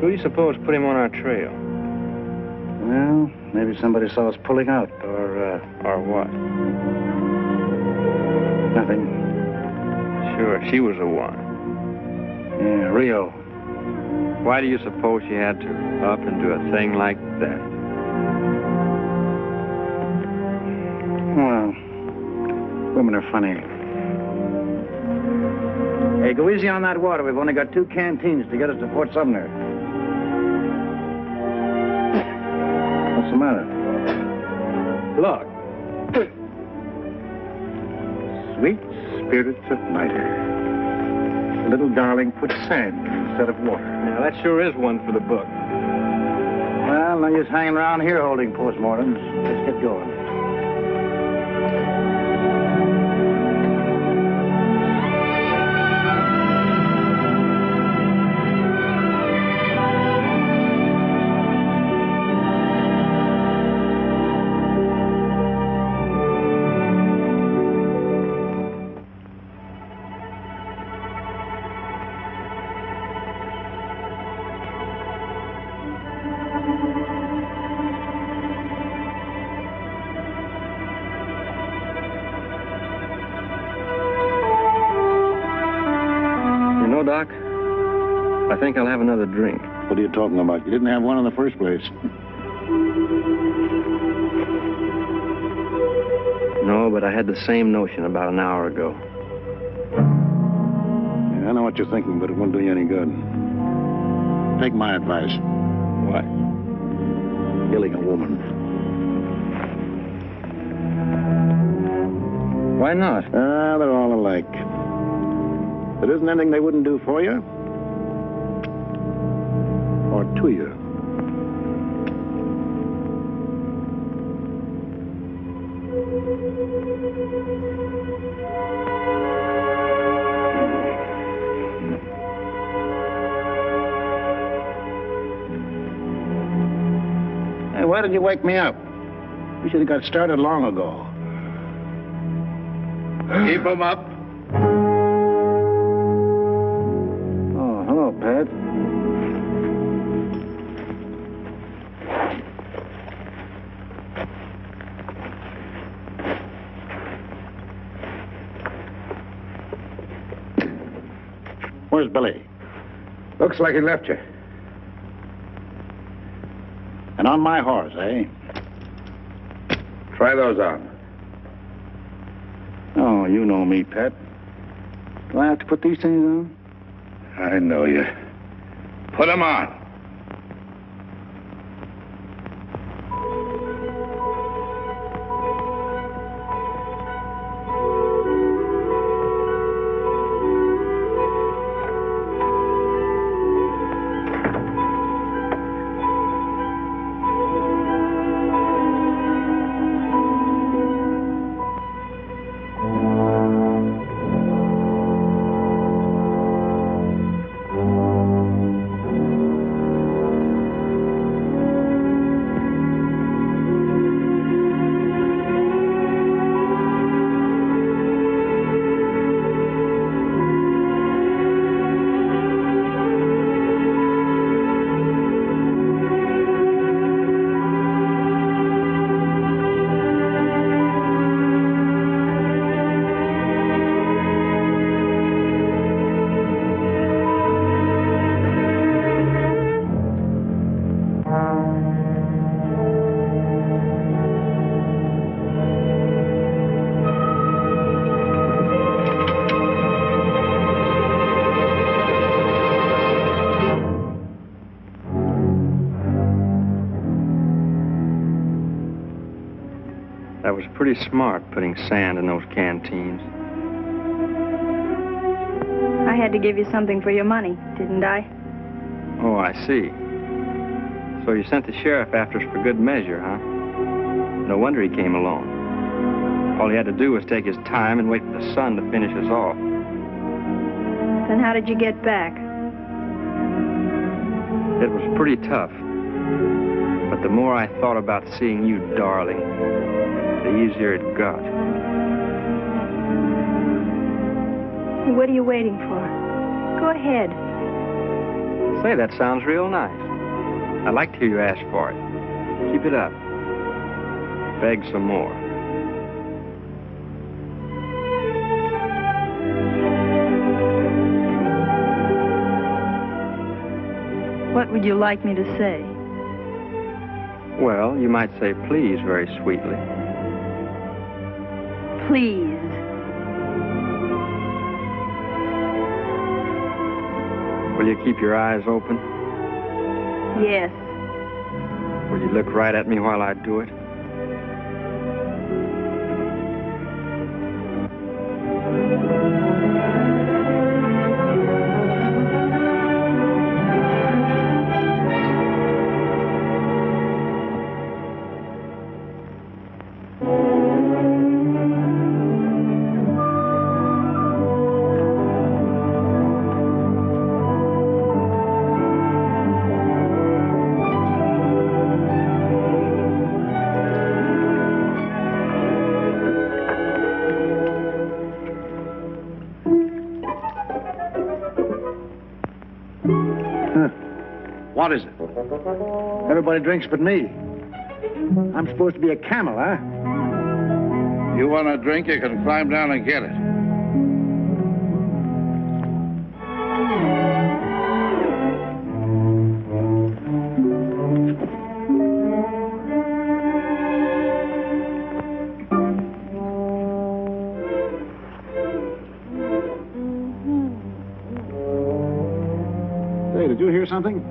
Who do you suppose put him on our trail? Well, maybe somebody saw us pulling out, or, uh... Or what? Nothing. Sure, she was the one. Yeah, Rio. Why do you suppose she had to up and do a thing like that? Well, women are funny. Hey, go easy on that water. We've only got two canteens to get us to Fort Sumner. What's the matter? Look. Sweet spirits of nitre. Little darling, put sand instead of water. Now, that sure is one for the book. Well, no use hanging around here holding postmortems. Let's get going. I think I'll have another drink. What are you talking about? You didn't have one in the first place. No, but I had the same notion about an hour ago. Yeah, I know what you're thinking, but it won't do you any good. Take my advice. What? Killing a woman. Why not? Ah, they're all alike. There isn't anything they wouldn't do for you. Or to you. Hey, why did you wake me up? We should have got started long ago. Keep him up. Oh, hello, Pat. Where's Billy? Looks like he left you. And on my horse, eh? Try those on. Oh, you know me, Pat. Do I have to put these things on? I know you. Put them on. pretty smart putting sand in those canteens. I had to give you something for your money, didn't I? Oh, I see. So you sent the sheriff after us for good measure, huh? No wonder he came along. All he had to do was take his time and wait for the sun to finish us off. Then how did you get back? It was pretty tough. But the more I thought about seeing you, darling, the easier it got. What are you waiting for? Go ahead. Say, that sounds real nice. I'd like to hear you ask for it. Keep it up. Beg some more. What would you like me to say? Well, you might say please very sweetly. Please. Will you keep your eyes open? Yes. Will you look right at me while I do it? What is it? Everybody drinks but me. I'm supposed to be a camel, huh? You want a drink, you can climb down and get it. Hey, did you hear something?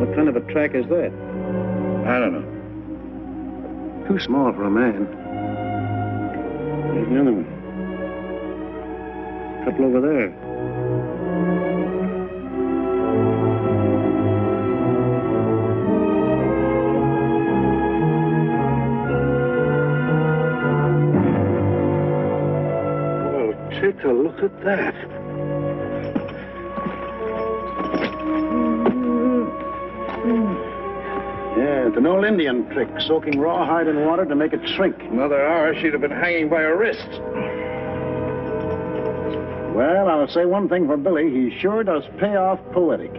What kind of a track is that? I don't know. Too small for a man. There's another one. A couple over there. Oh, take a look at that. Yeah, it's an old Indian trick, soaking rawhide in water to make it shrink. Another hour, she'd have been hanging by her wrist. Well, I'll say one thing for Billy. He sure does pay off poetic.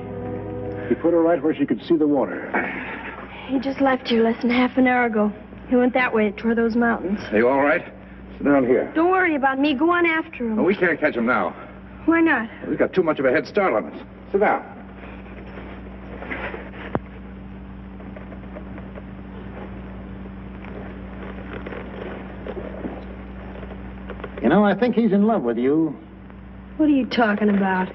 He put her right where she could see the water. He just left you less than half an hour ago. He went that way toward those mountains. Are you all right? Sit down here. Don't worry about me. Go on after him. No, we can't catch him now. Why not? We've got too much of a head start on us. Sit down. You know, I think he's in love with you. What are you talking about?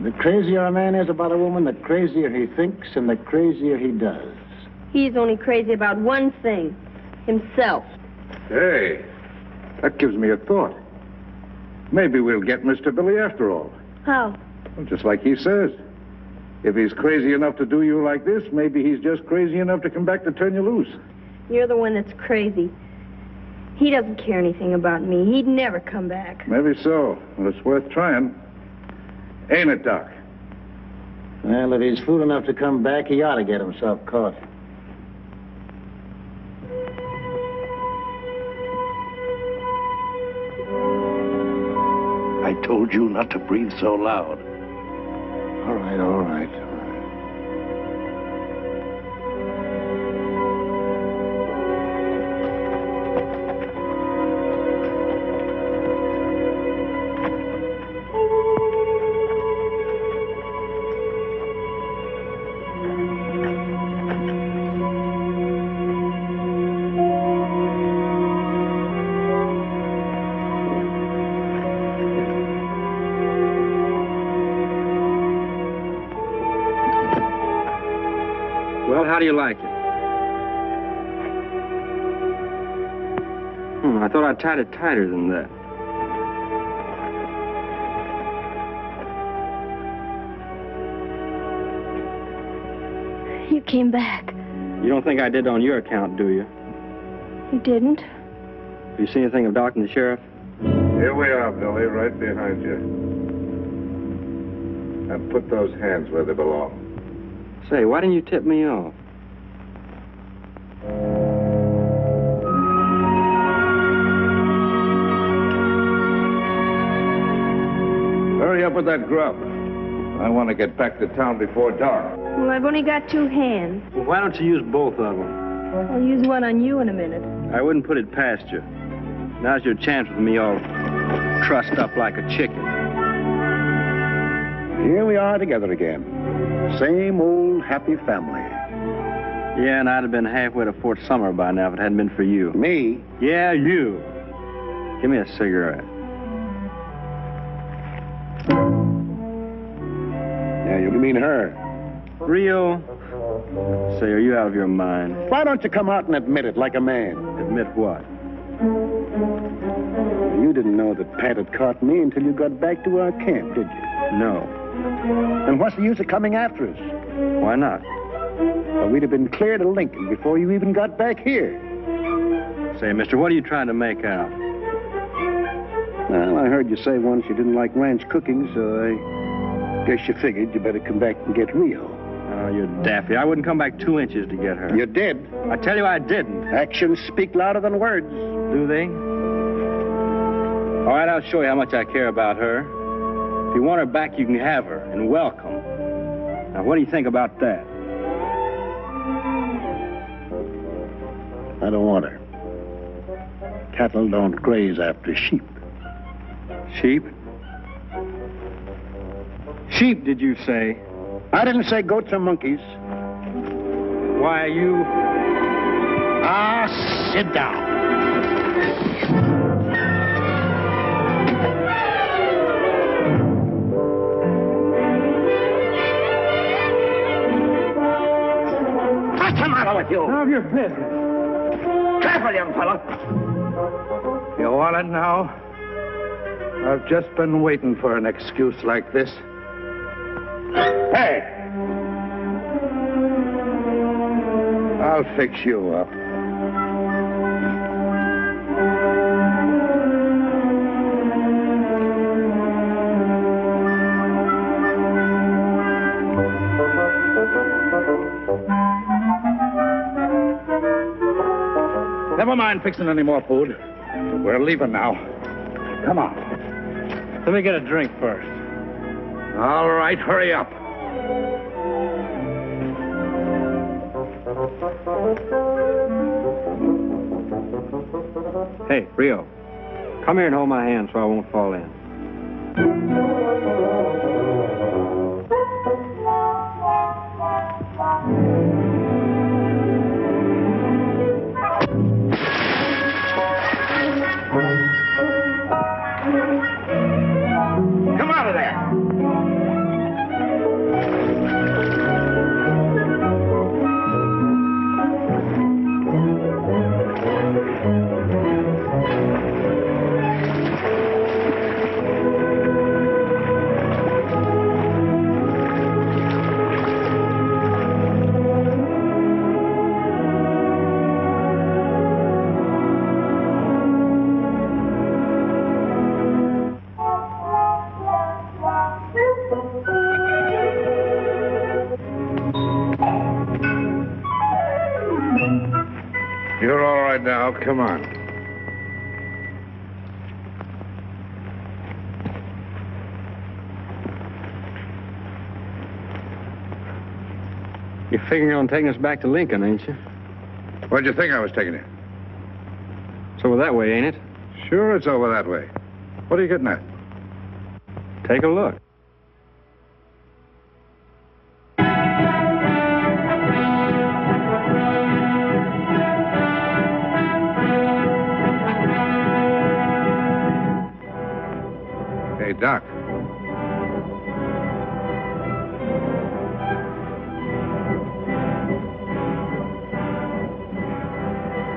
The crazier a man is about a woman, the crazier he thinks and the crazier he does. He's only crazy about one thing, himself. Hey, that gives me a thought. Maybe we'll get Mister Billy after all. How? Well, just like he says. If he's crazy enough to do you like this, maybe he's just crazy enough to come back to turn you loose. You're the one that's crazy. He doesn't care anything about me. He'd never come back. Maybe so. Well, it's worth trying. Ain't it, Doc? Well, if he's fool enough to come back, he ought to get himself caught. I told you not to breathe so loud. All right, all right. How do you like it? Hmm, I thought I tied it tighter than that. You came back. You don't think I did on your account, do you? You didn't. Have you seen anything of Doc and the sheriff? Here we are, Billy, right behind you. And put those hands where they belong. Say, why didn't you tip me off? Hurry up with that grub. I want to get back to town before dark. Well, I've only got two hands. Well, why don't you use both of them? I'll use one on you in a minute. I wouldn't put it past you. Now's your chance with me all trussed up like a chicken. Here we are together again. Same old happy family. Yeah, and I'd have been halfway to Fort Sumner by now if it hadn't been for you. Me? Yeah, you. Give me a cigarette. Yeah, you mean her. Rio, say, are you out of your mind? Why don't you come out and admit it like a man? Admit what? You didn't know that Pat had caught me until you got back to our camp, did you? No. Then what's the use of coming after us? Why not? Well, we'd have been clear to Lincoln before you even got back here. Say, mister, what are you trying to make out? Well, I heard you say once you didn't like ranch cooking, so I guess you figured you better come back and get Rio. Oh, you're daffy. I wouldn't come back two inches to get her. You did. I tell you I didn't. Actions speak louder than words. Do they? All right, I'll show you how much I care about her. If you want her back, you can have her, and welcome. Now, what do you think about that? I don't want her. Cattle don't graze after sheep. Sheep? Sheep, did you say? I didn't say goats or monkeys. Why, you... Ah, sit down. What's the matter with you? None of your business. Careful, young fellow. You want it now? I've just been waiting for an excuse like this. Hey! I'll fix you up. Never mind fixing any more food. We're leaving now. Come on. Let me get a drink first. All right, hurry up. Hey, Rio, come here and hold my hand so I won't fall in. Come out of there. Now, come on. You're figuring on taking us back to Lincoln, ain't you? Where'd you think I was taking you? It's over that way, ain't it? Sure, it's over that way. What are you getting at? Take a look. Doc.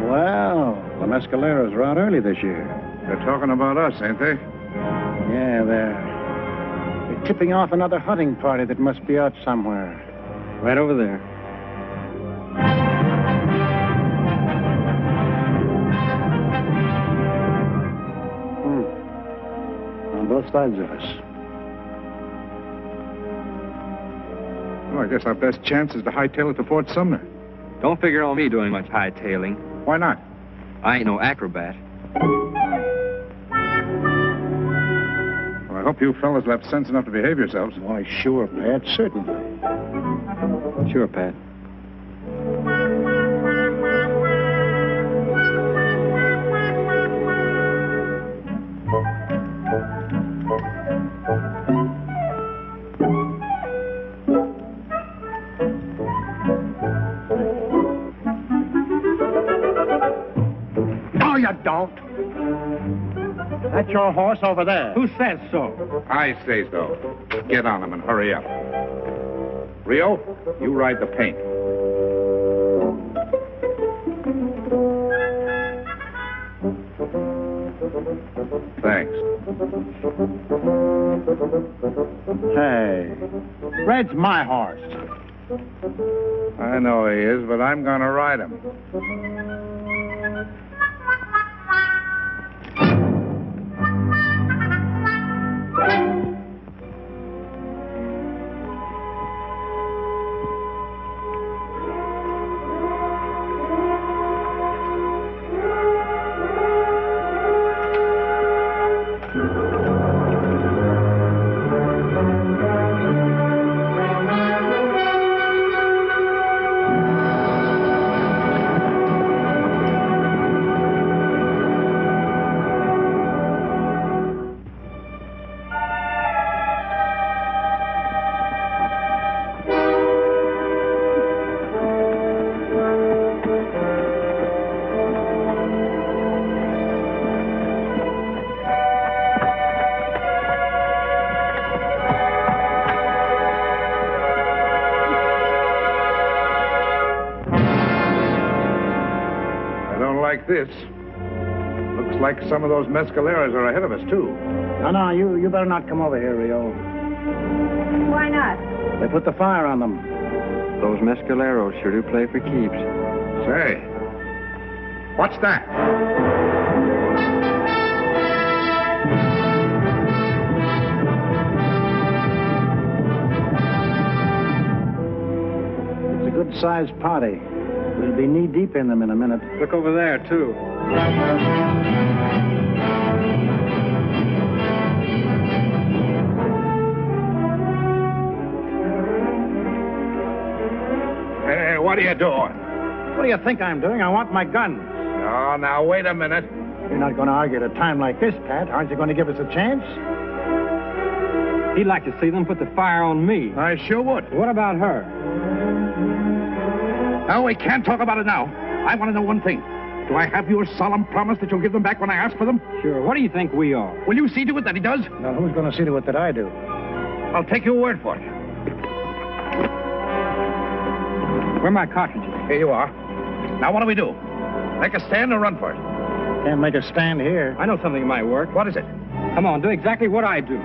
Well, the Mescaleros were out early this year. They're talking about us, ain't they? Yeah, they're... They're tipping off another hunting party that must be out somewhere. Right over there. Hmm. On both sides of us. Well, I guess our best chance is to hightail it to Fort Sumner. Don't figure on me doing much hightailing. Why not? I ain't no acrobat. Well, I hope you fellas will have sense enough to behave yourselves. Why, sure, Pat, certainly. Sure, Pat. That's your horse over there. Who says so? I say so. Get on him and hurry up. Rio, you ride the paint. Thanks. Hey, Red's my horse. I know he is, but I'm gonna ride him. This. Looks like some of those mescaleros are ahead of us, too. No, no, you, you better not come over here, Rio. Why not? They put the fire on them. Those mescaleros sure do play for keeps. Say, what's that? It's a good-sized party. We'll be knee-deep in them in a minute. Look over there, too. Hey, what are you doing? What do you think I'm doing? I want my guns. Oh, now, wait a minute. You're not going to argue at a time like this, Pat. Aren't you going to give us a chance? He'd like to see them put the fire on me. I sure would. What about her? No, we can't talk about it now. I want to know one thing. Do I have your solemn promise that you'll give them back when I ask for them? Sure. What do you think we are? Will you see to it that he does? Now, who's going to see to it that I do? I'll take your word for it. Where are my cartridges? Here you are. Now, what do we do? Make a stand or run for it? Can't make a stand here. I know something might work. What is it? Come on, do exactly what I do.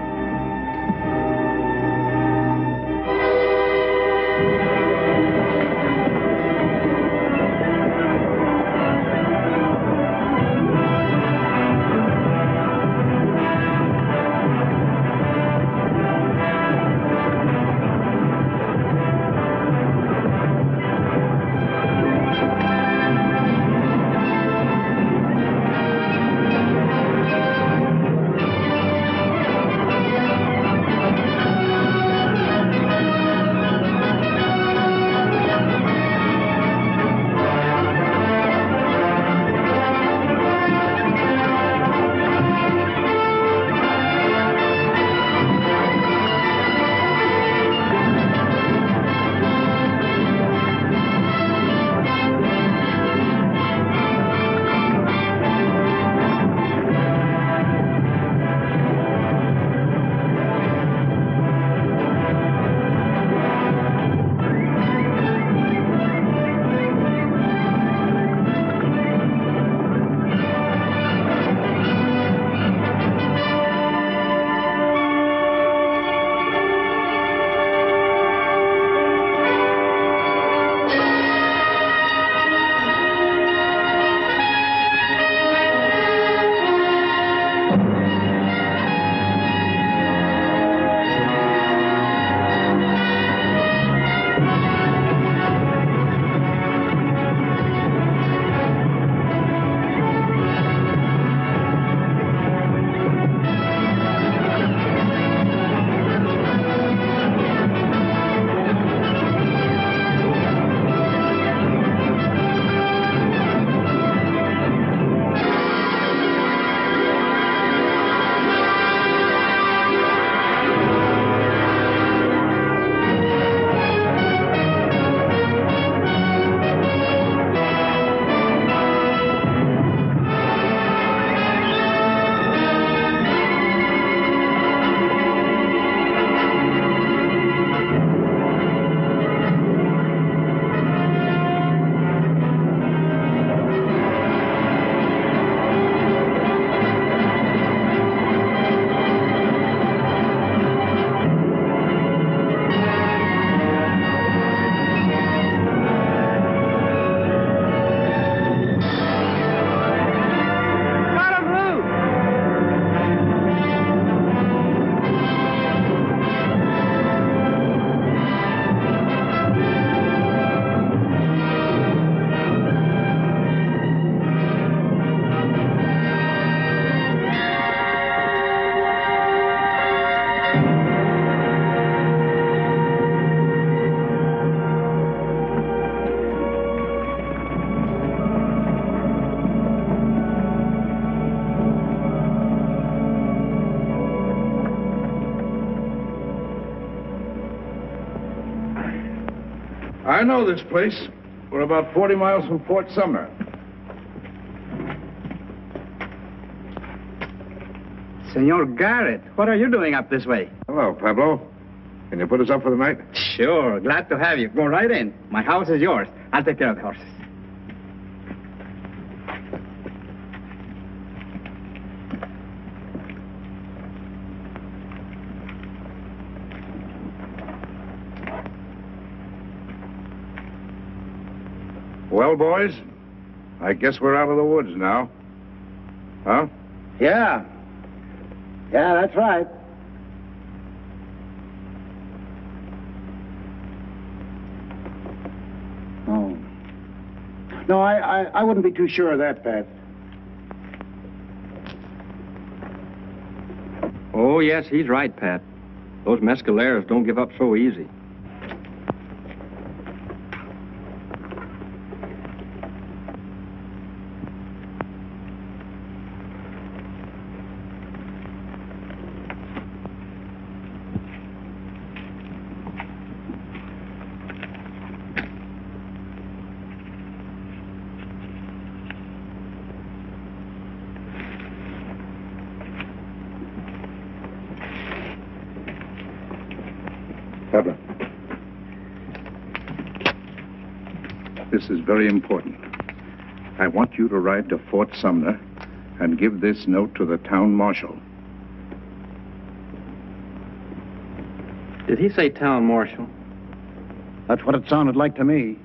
I know this place. We're about forty miles from Fort Sumner. Senor Garrett, what are you doing up this way? Hello, Pablo. Can you put us up for the night? Sure. Glad to have you. Go right in. My house is yours. I'll take care of the horses. Well, boys, I guess we're out of the woods now. Huh? Yeah. Yeah, that's right. Oh. No, I, I, I wouldn't be too sure of that, Pat. Oh, yes, he's right, Pat. Those mescaleros don't give up so easy. This is very important. I want you to ride to Fort Sumner and give this note to the town marshal. Did he say town marshal? That's what it sounded like to me.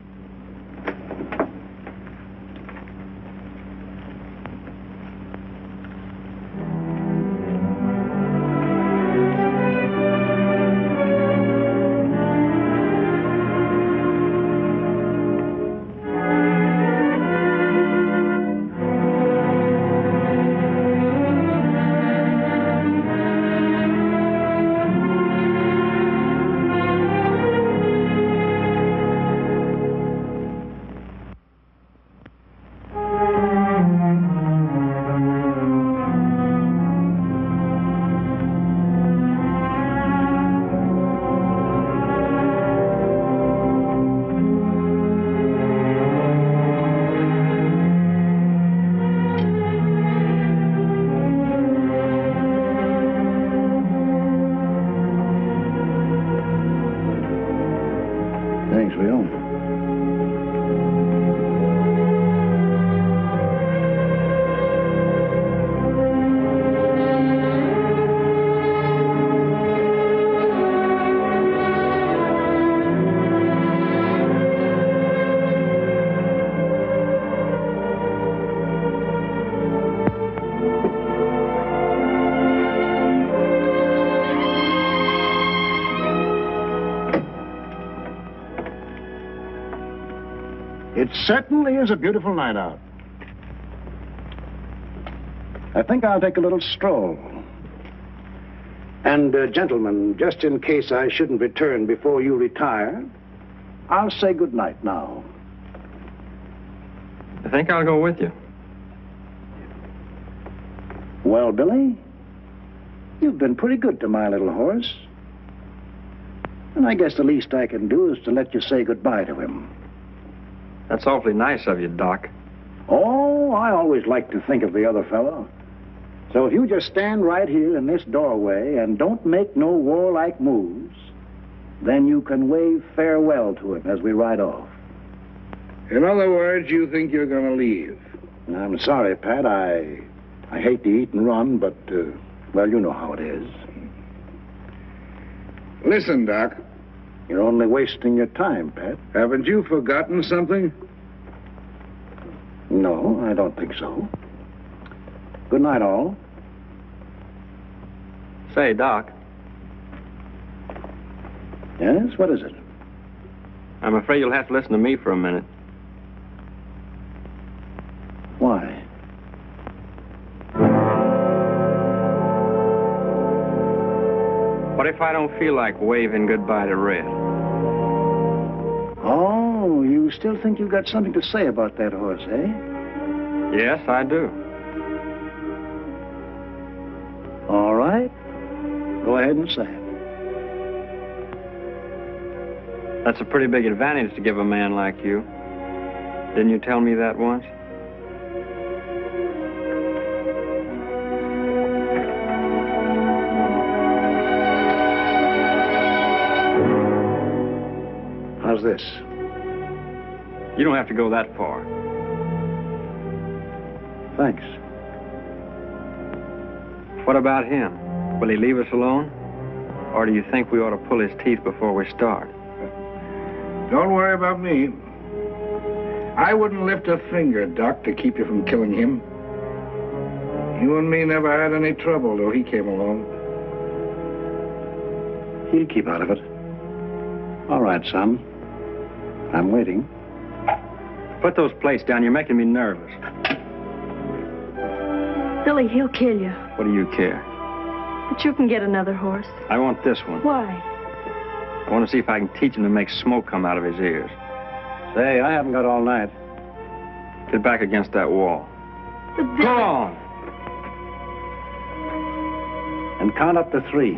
It certainly is a beautiful night out. I think I'll take a little stroll. And, uh, gentlemen, just in case I shouldn't return before you retire, I'll say good night now. I think I'll go with you. Well, Billy, you've been pretty good to my little horse. And I guess the least I can do is to let you say goodbye to him. That's awfully nice of you, Doc. Oh, I always like to think of the other fellow. So if you just stand right here in this doorway and don't make no warlike moves, then you can wave farewell to him as we ride off. In other words, you think you're going to leave? I'm sorry, Pat. I, I hate to eat and run, but, uh, well, you know how it is. Listen, Doc. You're only wasting your time, Pat. Haven't you forgotten something? No, I don't think so. Good night, all. Say, Doc. Yes, what is it? I'm afraid you'll have to listen to me for a minute. Why? What if I don't feel like waving goodbye to Red? Oh, you still think you've got something to say about that horse, eh? Yes, I do. All right. Go ahead and say it. That's a pretty big advantage to give a man like you. Didn't you tell me that once? How's this? You don't have to go that far. Thanks. What about him? Will he leave us alone? Or do you think we ought to pull his teeth before we start? Don't worry about me. I wouldn't lift a finger, Doc, to keep you from killing him. You and me never had any trouble till he came along. He'll keep out of it. All right, son. I'm waiting. Put those plates down. You're making me nervous. Billy, he'll kill you. What do you care? But you can get another horse. I want this one. Why? I want to see if I can teach him to make smoke come out of his ears. Say, I haven't got all night. Get back against that wall. But Billy... Go on! And count up to three.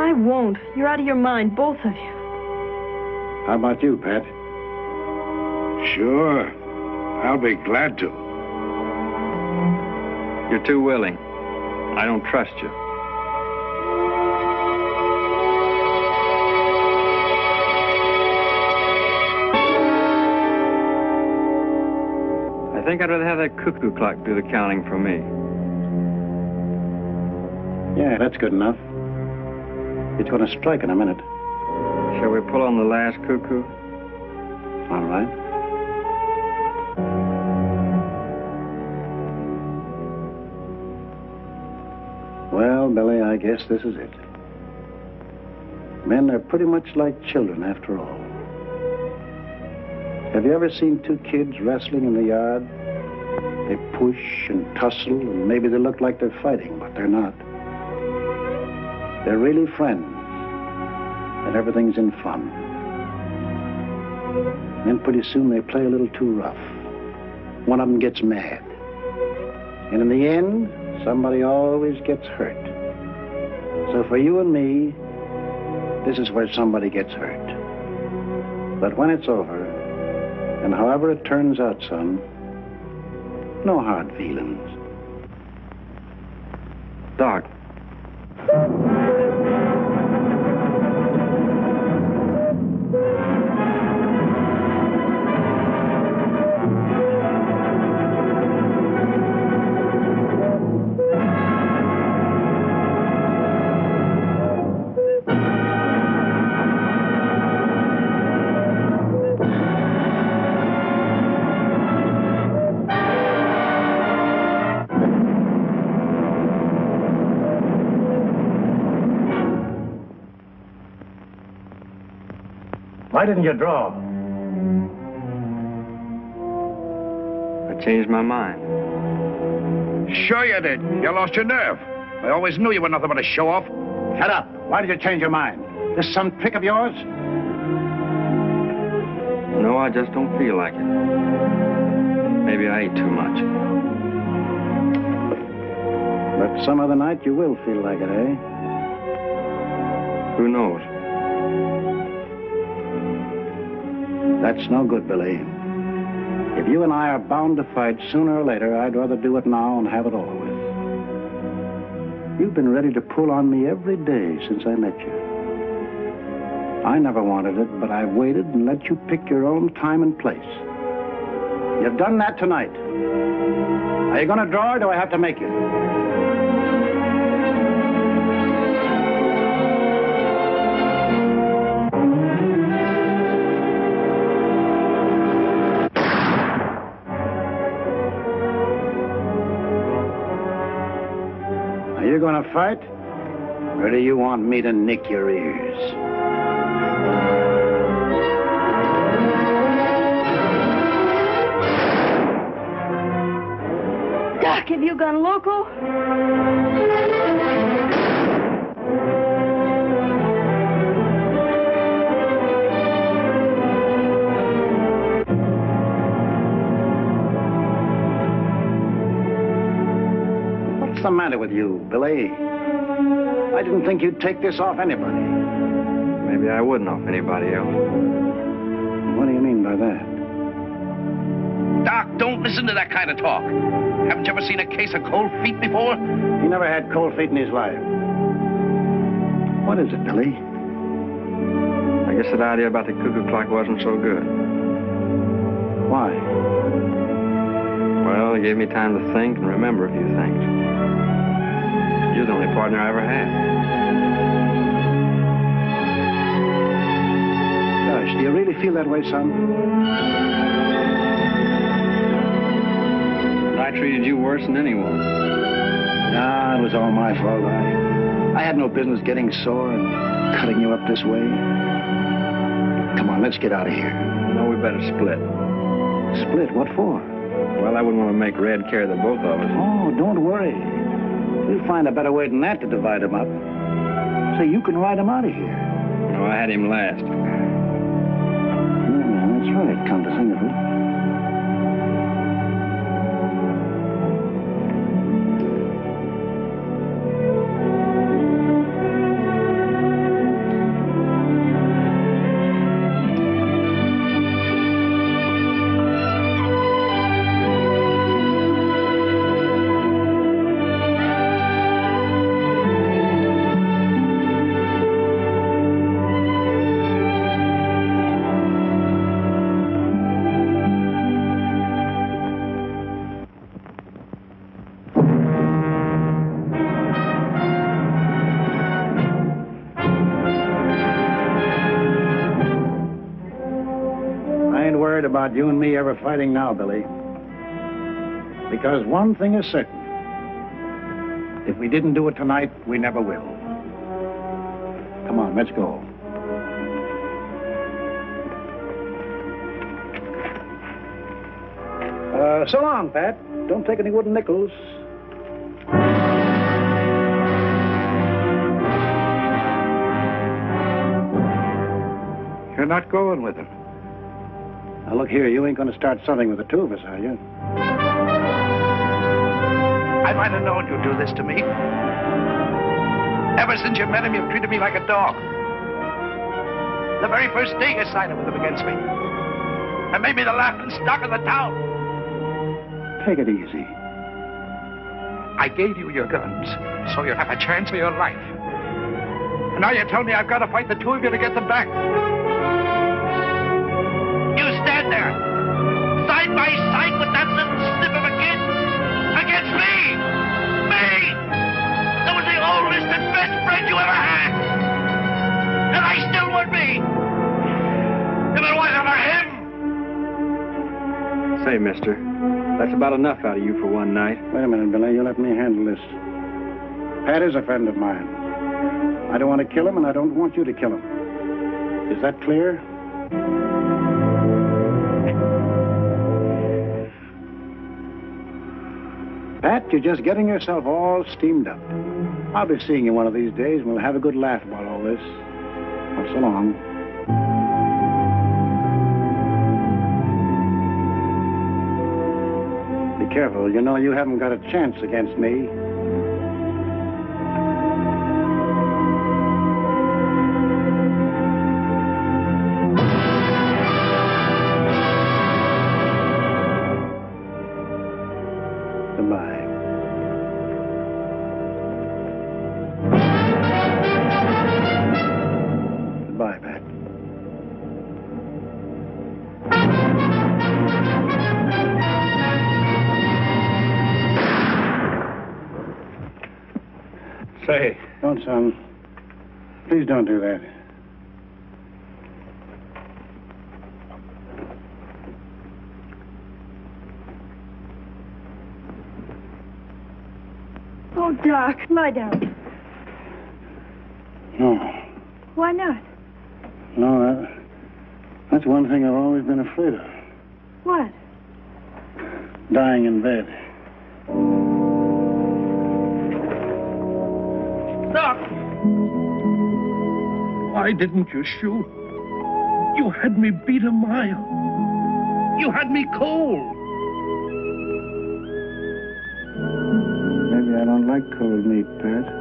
I won't. You're out of your mind, both of you. How about you, Pat? Sure. I'll be glad to. You're too willing. I don't trust you. I think I'd rather have that cuckoo clock do the counting for me. Yeah, that's good enough. It's going to strike in a minute. Shall we pull on the last cuckoo? All right. Well, Billy, I guess this is it. Men are pretty much like children after all. Have you ever seen two kids wrestling in the yard? They push and tussle, and maybe they look like they're fighting, but they're not. They're really friends, and everything's in fun. And then pretty soon they play a little too rough. One of them gets mad. And in the end, somebody always gets hurt. So for you and me, this is where somebody gets hurt. But when it's over, and however it turns out, son, no hard feelings. Doc. Why didn't you draw? I changed my mind. Sure you did. You lost your nerve. I always knew you were nothing but a show-off. Shut up. Why did you change your mind? This some trick of yours? No, I just don't feel like it. Maybe I ate too much. But some other night you will feel like it, eh? Who knows? That's no good, Billy. If you and I are bound to fight sooner or later, I'd rather do it now and have it over with. You've been ready to pull on me every day since I met you. I never wanted it, but I waited and let you pick your own time and place. You've done that tonight. Are you going to draw or do I have to make you? You're gonna fight? Or do you want me to nick your ears? Doc, have you gone loco? What's the matter with you, Billy? I didn't think you'd take this off anybody. maybe I wouldn't off anybody else. What do you mean by that? Doc, don't listen to that kind of talk. Haven't you ever seen a case of cold feet before? He never had cold feet in his life. What is it, Billy? I guess that idea about the cuckoo clock wasn't so good. Why? Well, it gave me time to think and remember a few things. You're the only partner I ever had. Gosh, do you really feel that way, son? And I treated you worse than anyone. Nah, it was all my fault. I, I had no business getting sore and cutting you up this way. Come on, let's get out of here. No, we better split. Split? What for? Well, I wouldn't want to make Red carry the both of us. Oh, don't worry. We'll find a better way than that to divide him up. So you can ride him out of here. No, I had him last. Yeah, that's right, come to think of it. About you and me ever fighting now, Billy. Because one thing is certain. If we didn't do it tonight, we never will. Come on, let's go. Uh, so long, Pat. Don't take any wooden nickels. You're not going with him. Now, look here, you ain't going to start something with the two of us, are you? I might have known you'd do this to me. Ever since you met him, you've treated me like a dog. The very first day you sided with him against me. And made me the laughing stock of the town. Take it easy. I gave you your guns, so you'll have a chance for your life. And now you tell me I've got to fight the two of you to get them back. Stand there, side by side with that little snip of a kid, against me, me, that was the oldest and best friend you ever had, and I still would be, if it wasn't for him. Say, mister, that's about enough out of you for one night. Wait a minute, Billy, you let me handle this. Pat is a friend of mine. I don't want to kill him, and I don't want you to kill him. Is that clear? Pat, you're just getting yourself all steamed up. I'll be seeing you one of these days, and we'll have a good laugh about all this. Well, so long. Be careful. You know you haven't got a chance against me. Son, please don't do that. Oh, Doc, lie down. No. Why not? No, that, that's one thing I've always been afraid of. What? Dying in bed. Why didn't you shoot? You had me beat a mile. You had me cold. Maybe I don't like cold meat, Pat.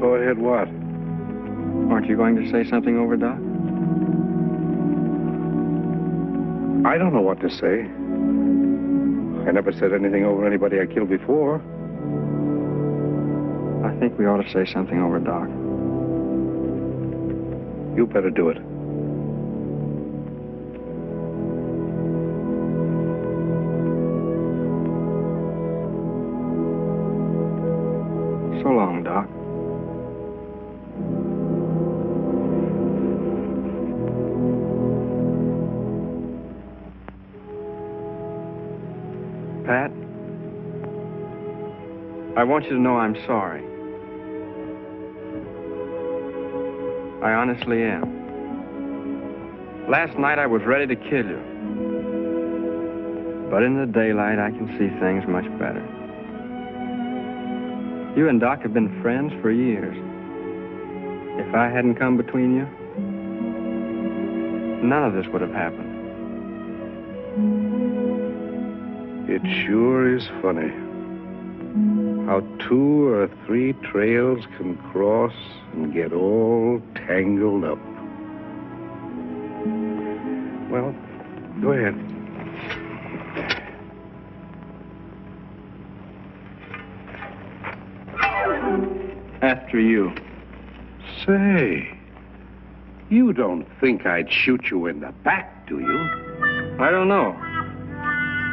Go ahead, what? Aren't you going to say something over, Doc? I don't know what to say. I never said anything over anybody I killed before. I think we ought to say something over, Doc. You better do it. So long, Doc. Pat, I want you to know I'm sorry. I honestly am. Last night I was ready to kill you. But in the daylight, I can see things much better. You and Doc have been friends for years. If I hadn't come between you, none of this would have happened. It sure is funny how two or three trails can cross and get all tangled up. Well, go ahead. After you. Say, you don't think I'd shoot you in the back, do you? I don't know,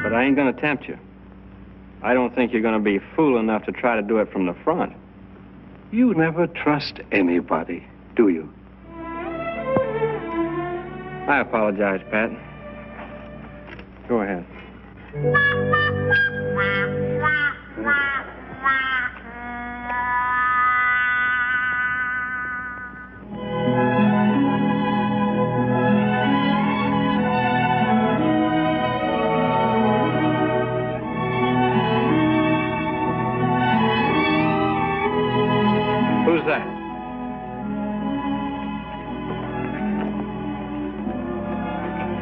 but I ain't gonna tempt you. I don't think you're gonna be fool enough to try to do it from the front. You never trust anybody, do you? I apologize, Pat. Go ahead.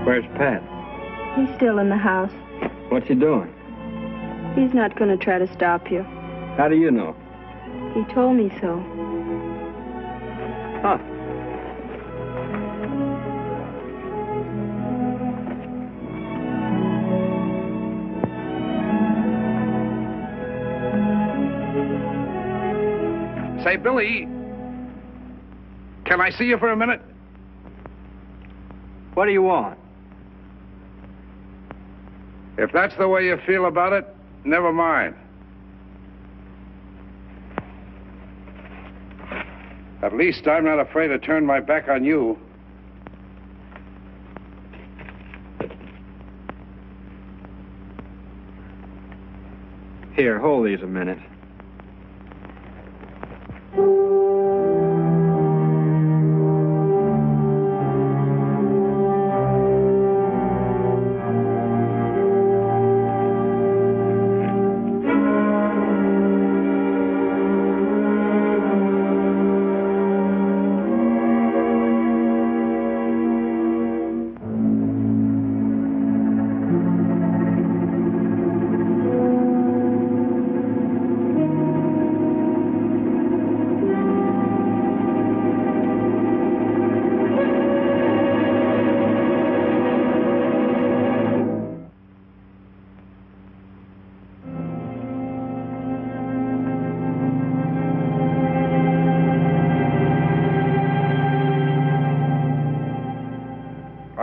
Where's Pat? He's still in the house. What's he doing? He's not going to try to stop you. How do you know? He told me so. Huh. Say, Billy, can I see you for a minute? What do you want? If that's the way you feel about it, never mind. At least I'm not afraid to turn my back on you. Here, hold these a minute.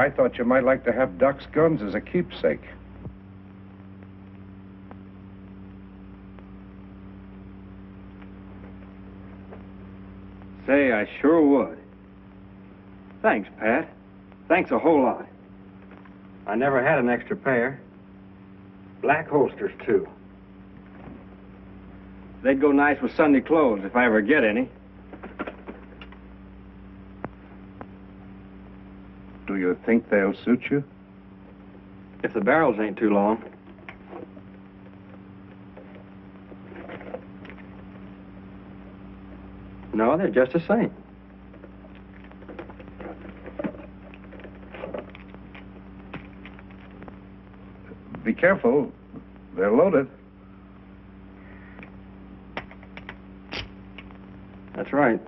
I thought you might like to have Doc's guns as a keepsake. Say, I sure would. Thanks, Pat. Thanks a whole lot. I never had an extra pair. Black holsters, too. They'd go nice with Sunday clothes if I ever get any. You think they'll suit you? If the barrels ain't too long. No, they're just the same. Be careful. They're loaded. That's right.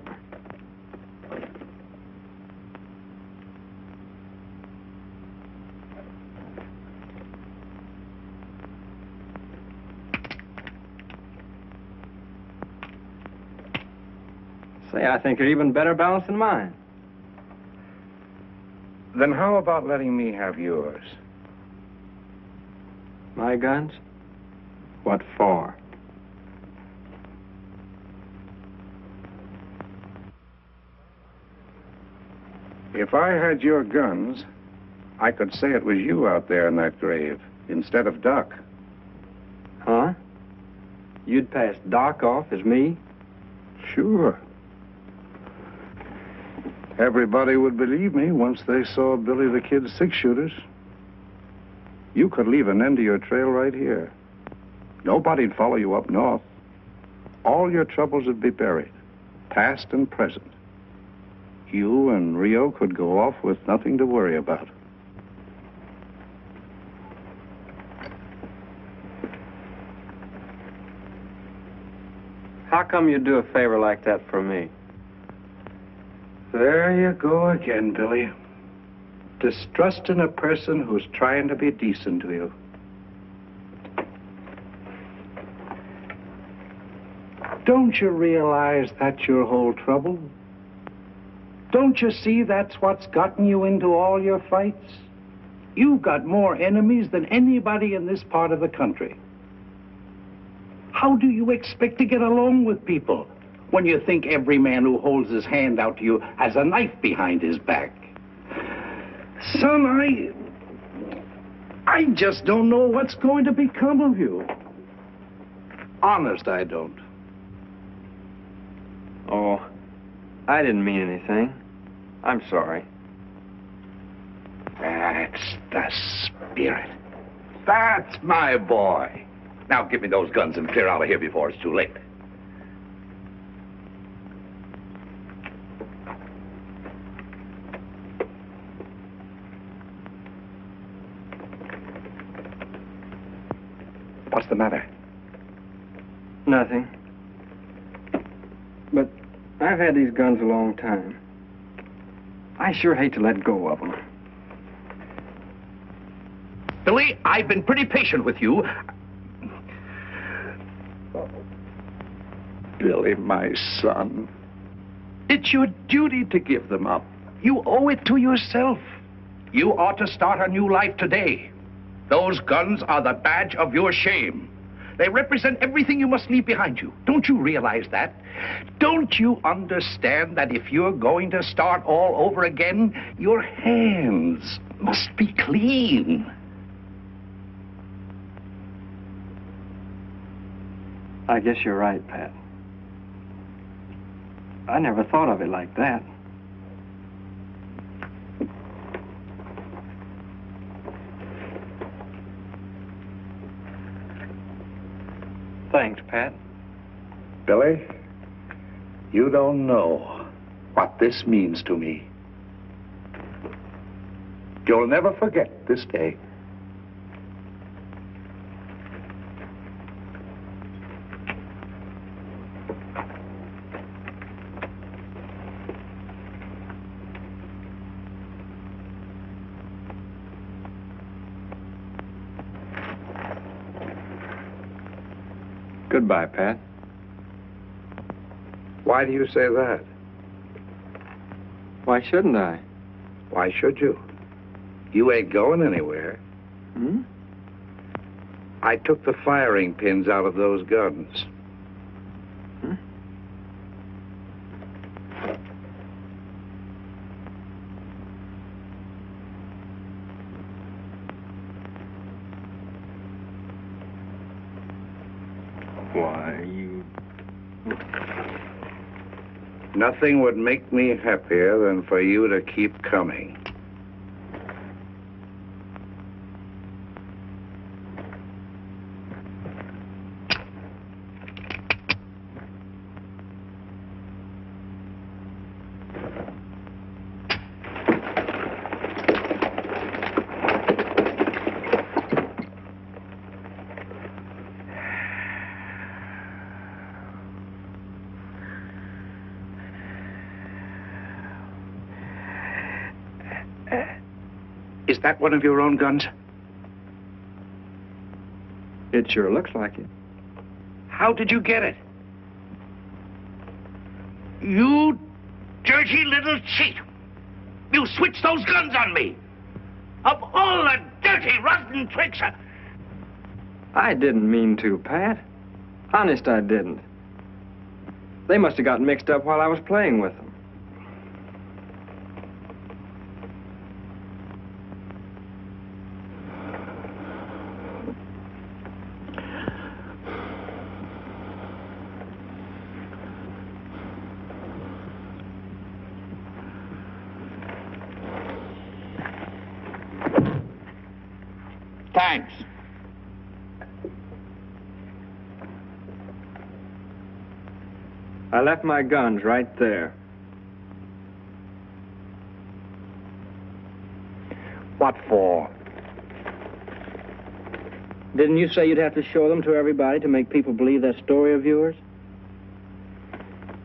Say, I think you're even better balanced than mine. Then how about letting me have yours? My guns? What for? If I had your guns, I could say it was you out there in that grave, instead of Doc. Huh? You'd pass Doc off as me? Sure. Everybody would believe me once they saw Billy the Kid's six-shooters. You could leave an end to your trail right here. Nobody'd follow you up north. All your troubles would be buried, past and present. You and Rio could go off with nothing to worry about. How come you'd do a favor like that for me? There you go again, Billy. Distrusting a person who's trying to be decent to you. Don't you realize that's your whole trouble? Don't you see that's what's gotten you into all your fights? You've got more enemies than anybody in this part of the country. How do you expect to get along with people when you think every man who holds his hand out to you has a knife behind his back? Son, I... I just don't know what's going to become of you. Honest, I don't. Oh, I didn't mean anything. I'm sorry. That's the spirit. That's my boy. Now give me those guns and clear out of here before it's too late. What's the matter? Nothing. But I've had these guns a long time. I sure hate to let go of them. Billy, I've been pretty patient with you. Oh. Billy, my son. It's your duty to give them up. You owe it to yourself. You ought to start a new life today. Those guns are the badge of your shame. They represent everything you must leave behind you. Don't you realize that? Don't you understand that if you're going to start all over again, your hands must be clean? I guess you're right, Pat. I never thought of it like that. Thanks, Pat. Billy, you don't know what this means to me. You'll never forget this day. Goodbye, Pat. Why do you say that? Why shouldn't I? Why should you? You ain't going anywhere. Hmm? I took the firing pins out of those guns. Hmm? Nothing would make me happier than for you to keep coming. Uh, is that one of your own guns? It sure looks like it. How did you get it? You dirty little cheat! You switched those guns on me! Of all the dirty, rotten tricks! I... I didn't mean to, Pat. Honest, I didn't. They must have gotten mixed up while I was playing with them. Thanks. I left my guns right there. What for? Didn't you say you'd have to show them to everybody to make people believe that story of yours?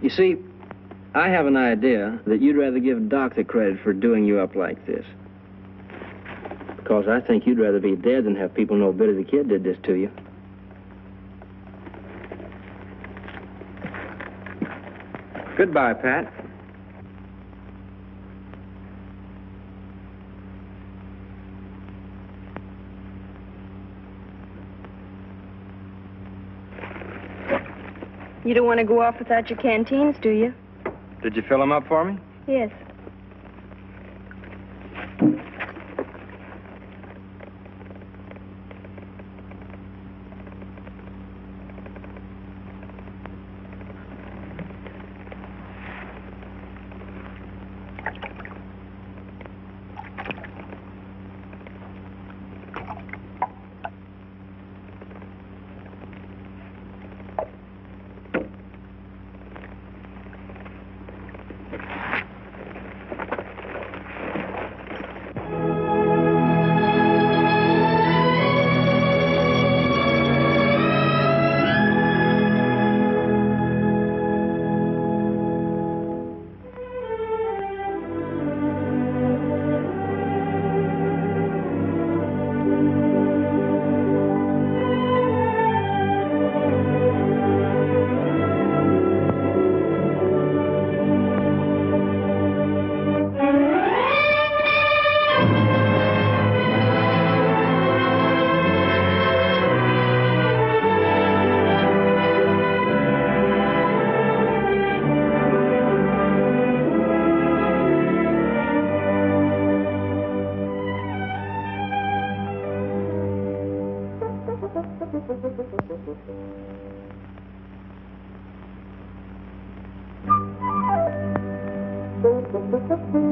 You see, I have an idea that you'd rather give Doc the credit for doing you up like this. Because I think you'd rather be dead than have people know Billy the Kid did this to you. Goodbye, Pat. You don't want to go off without your canteens, do you? Did you fill them up for me? Yes. Thank you.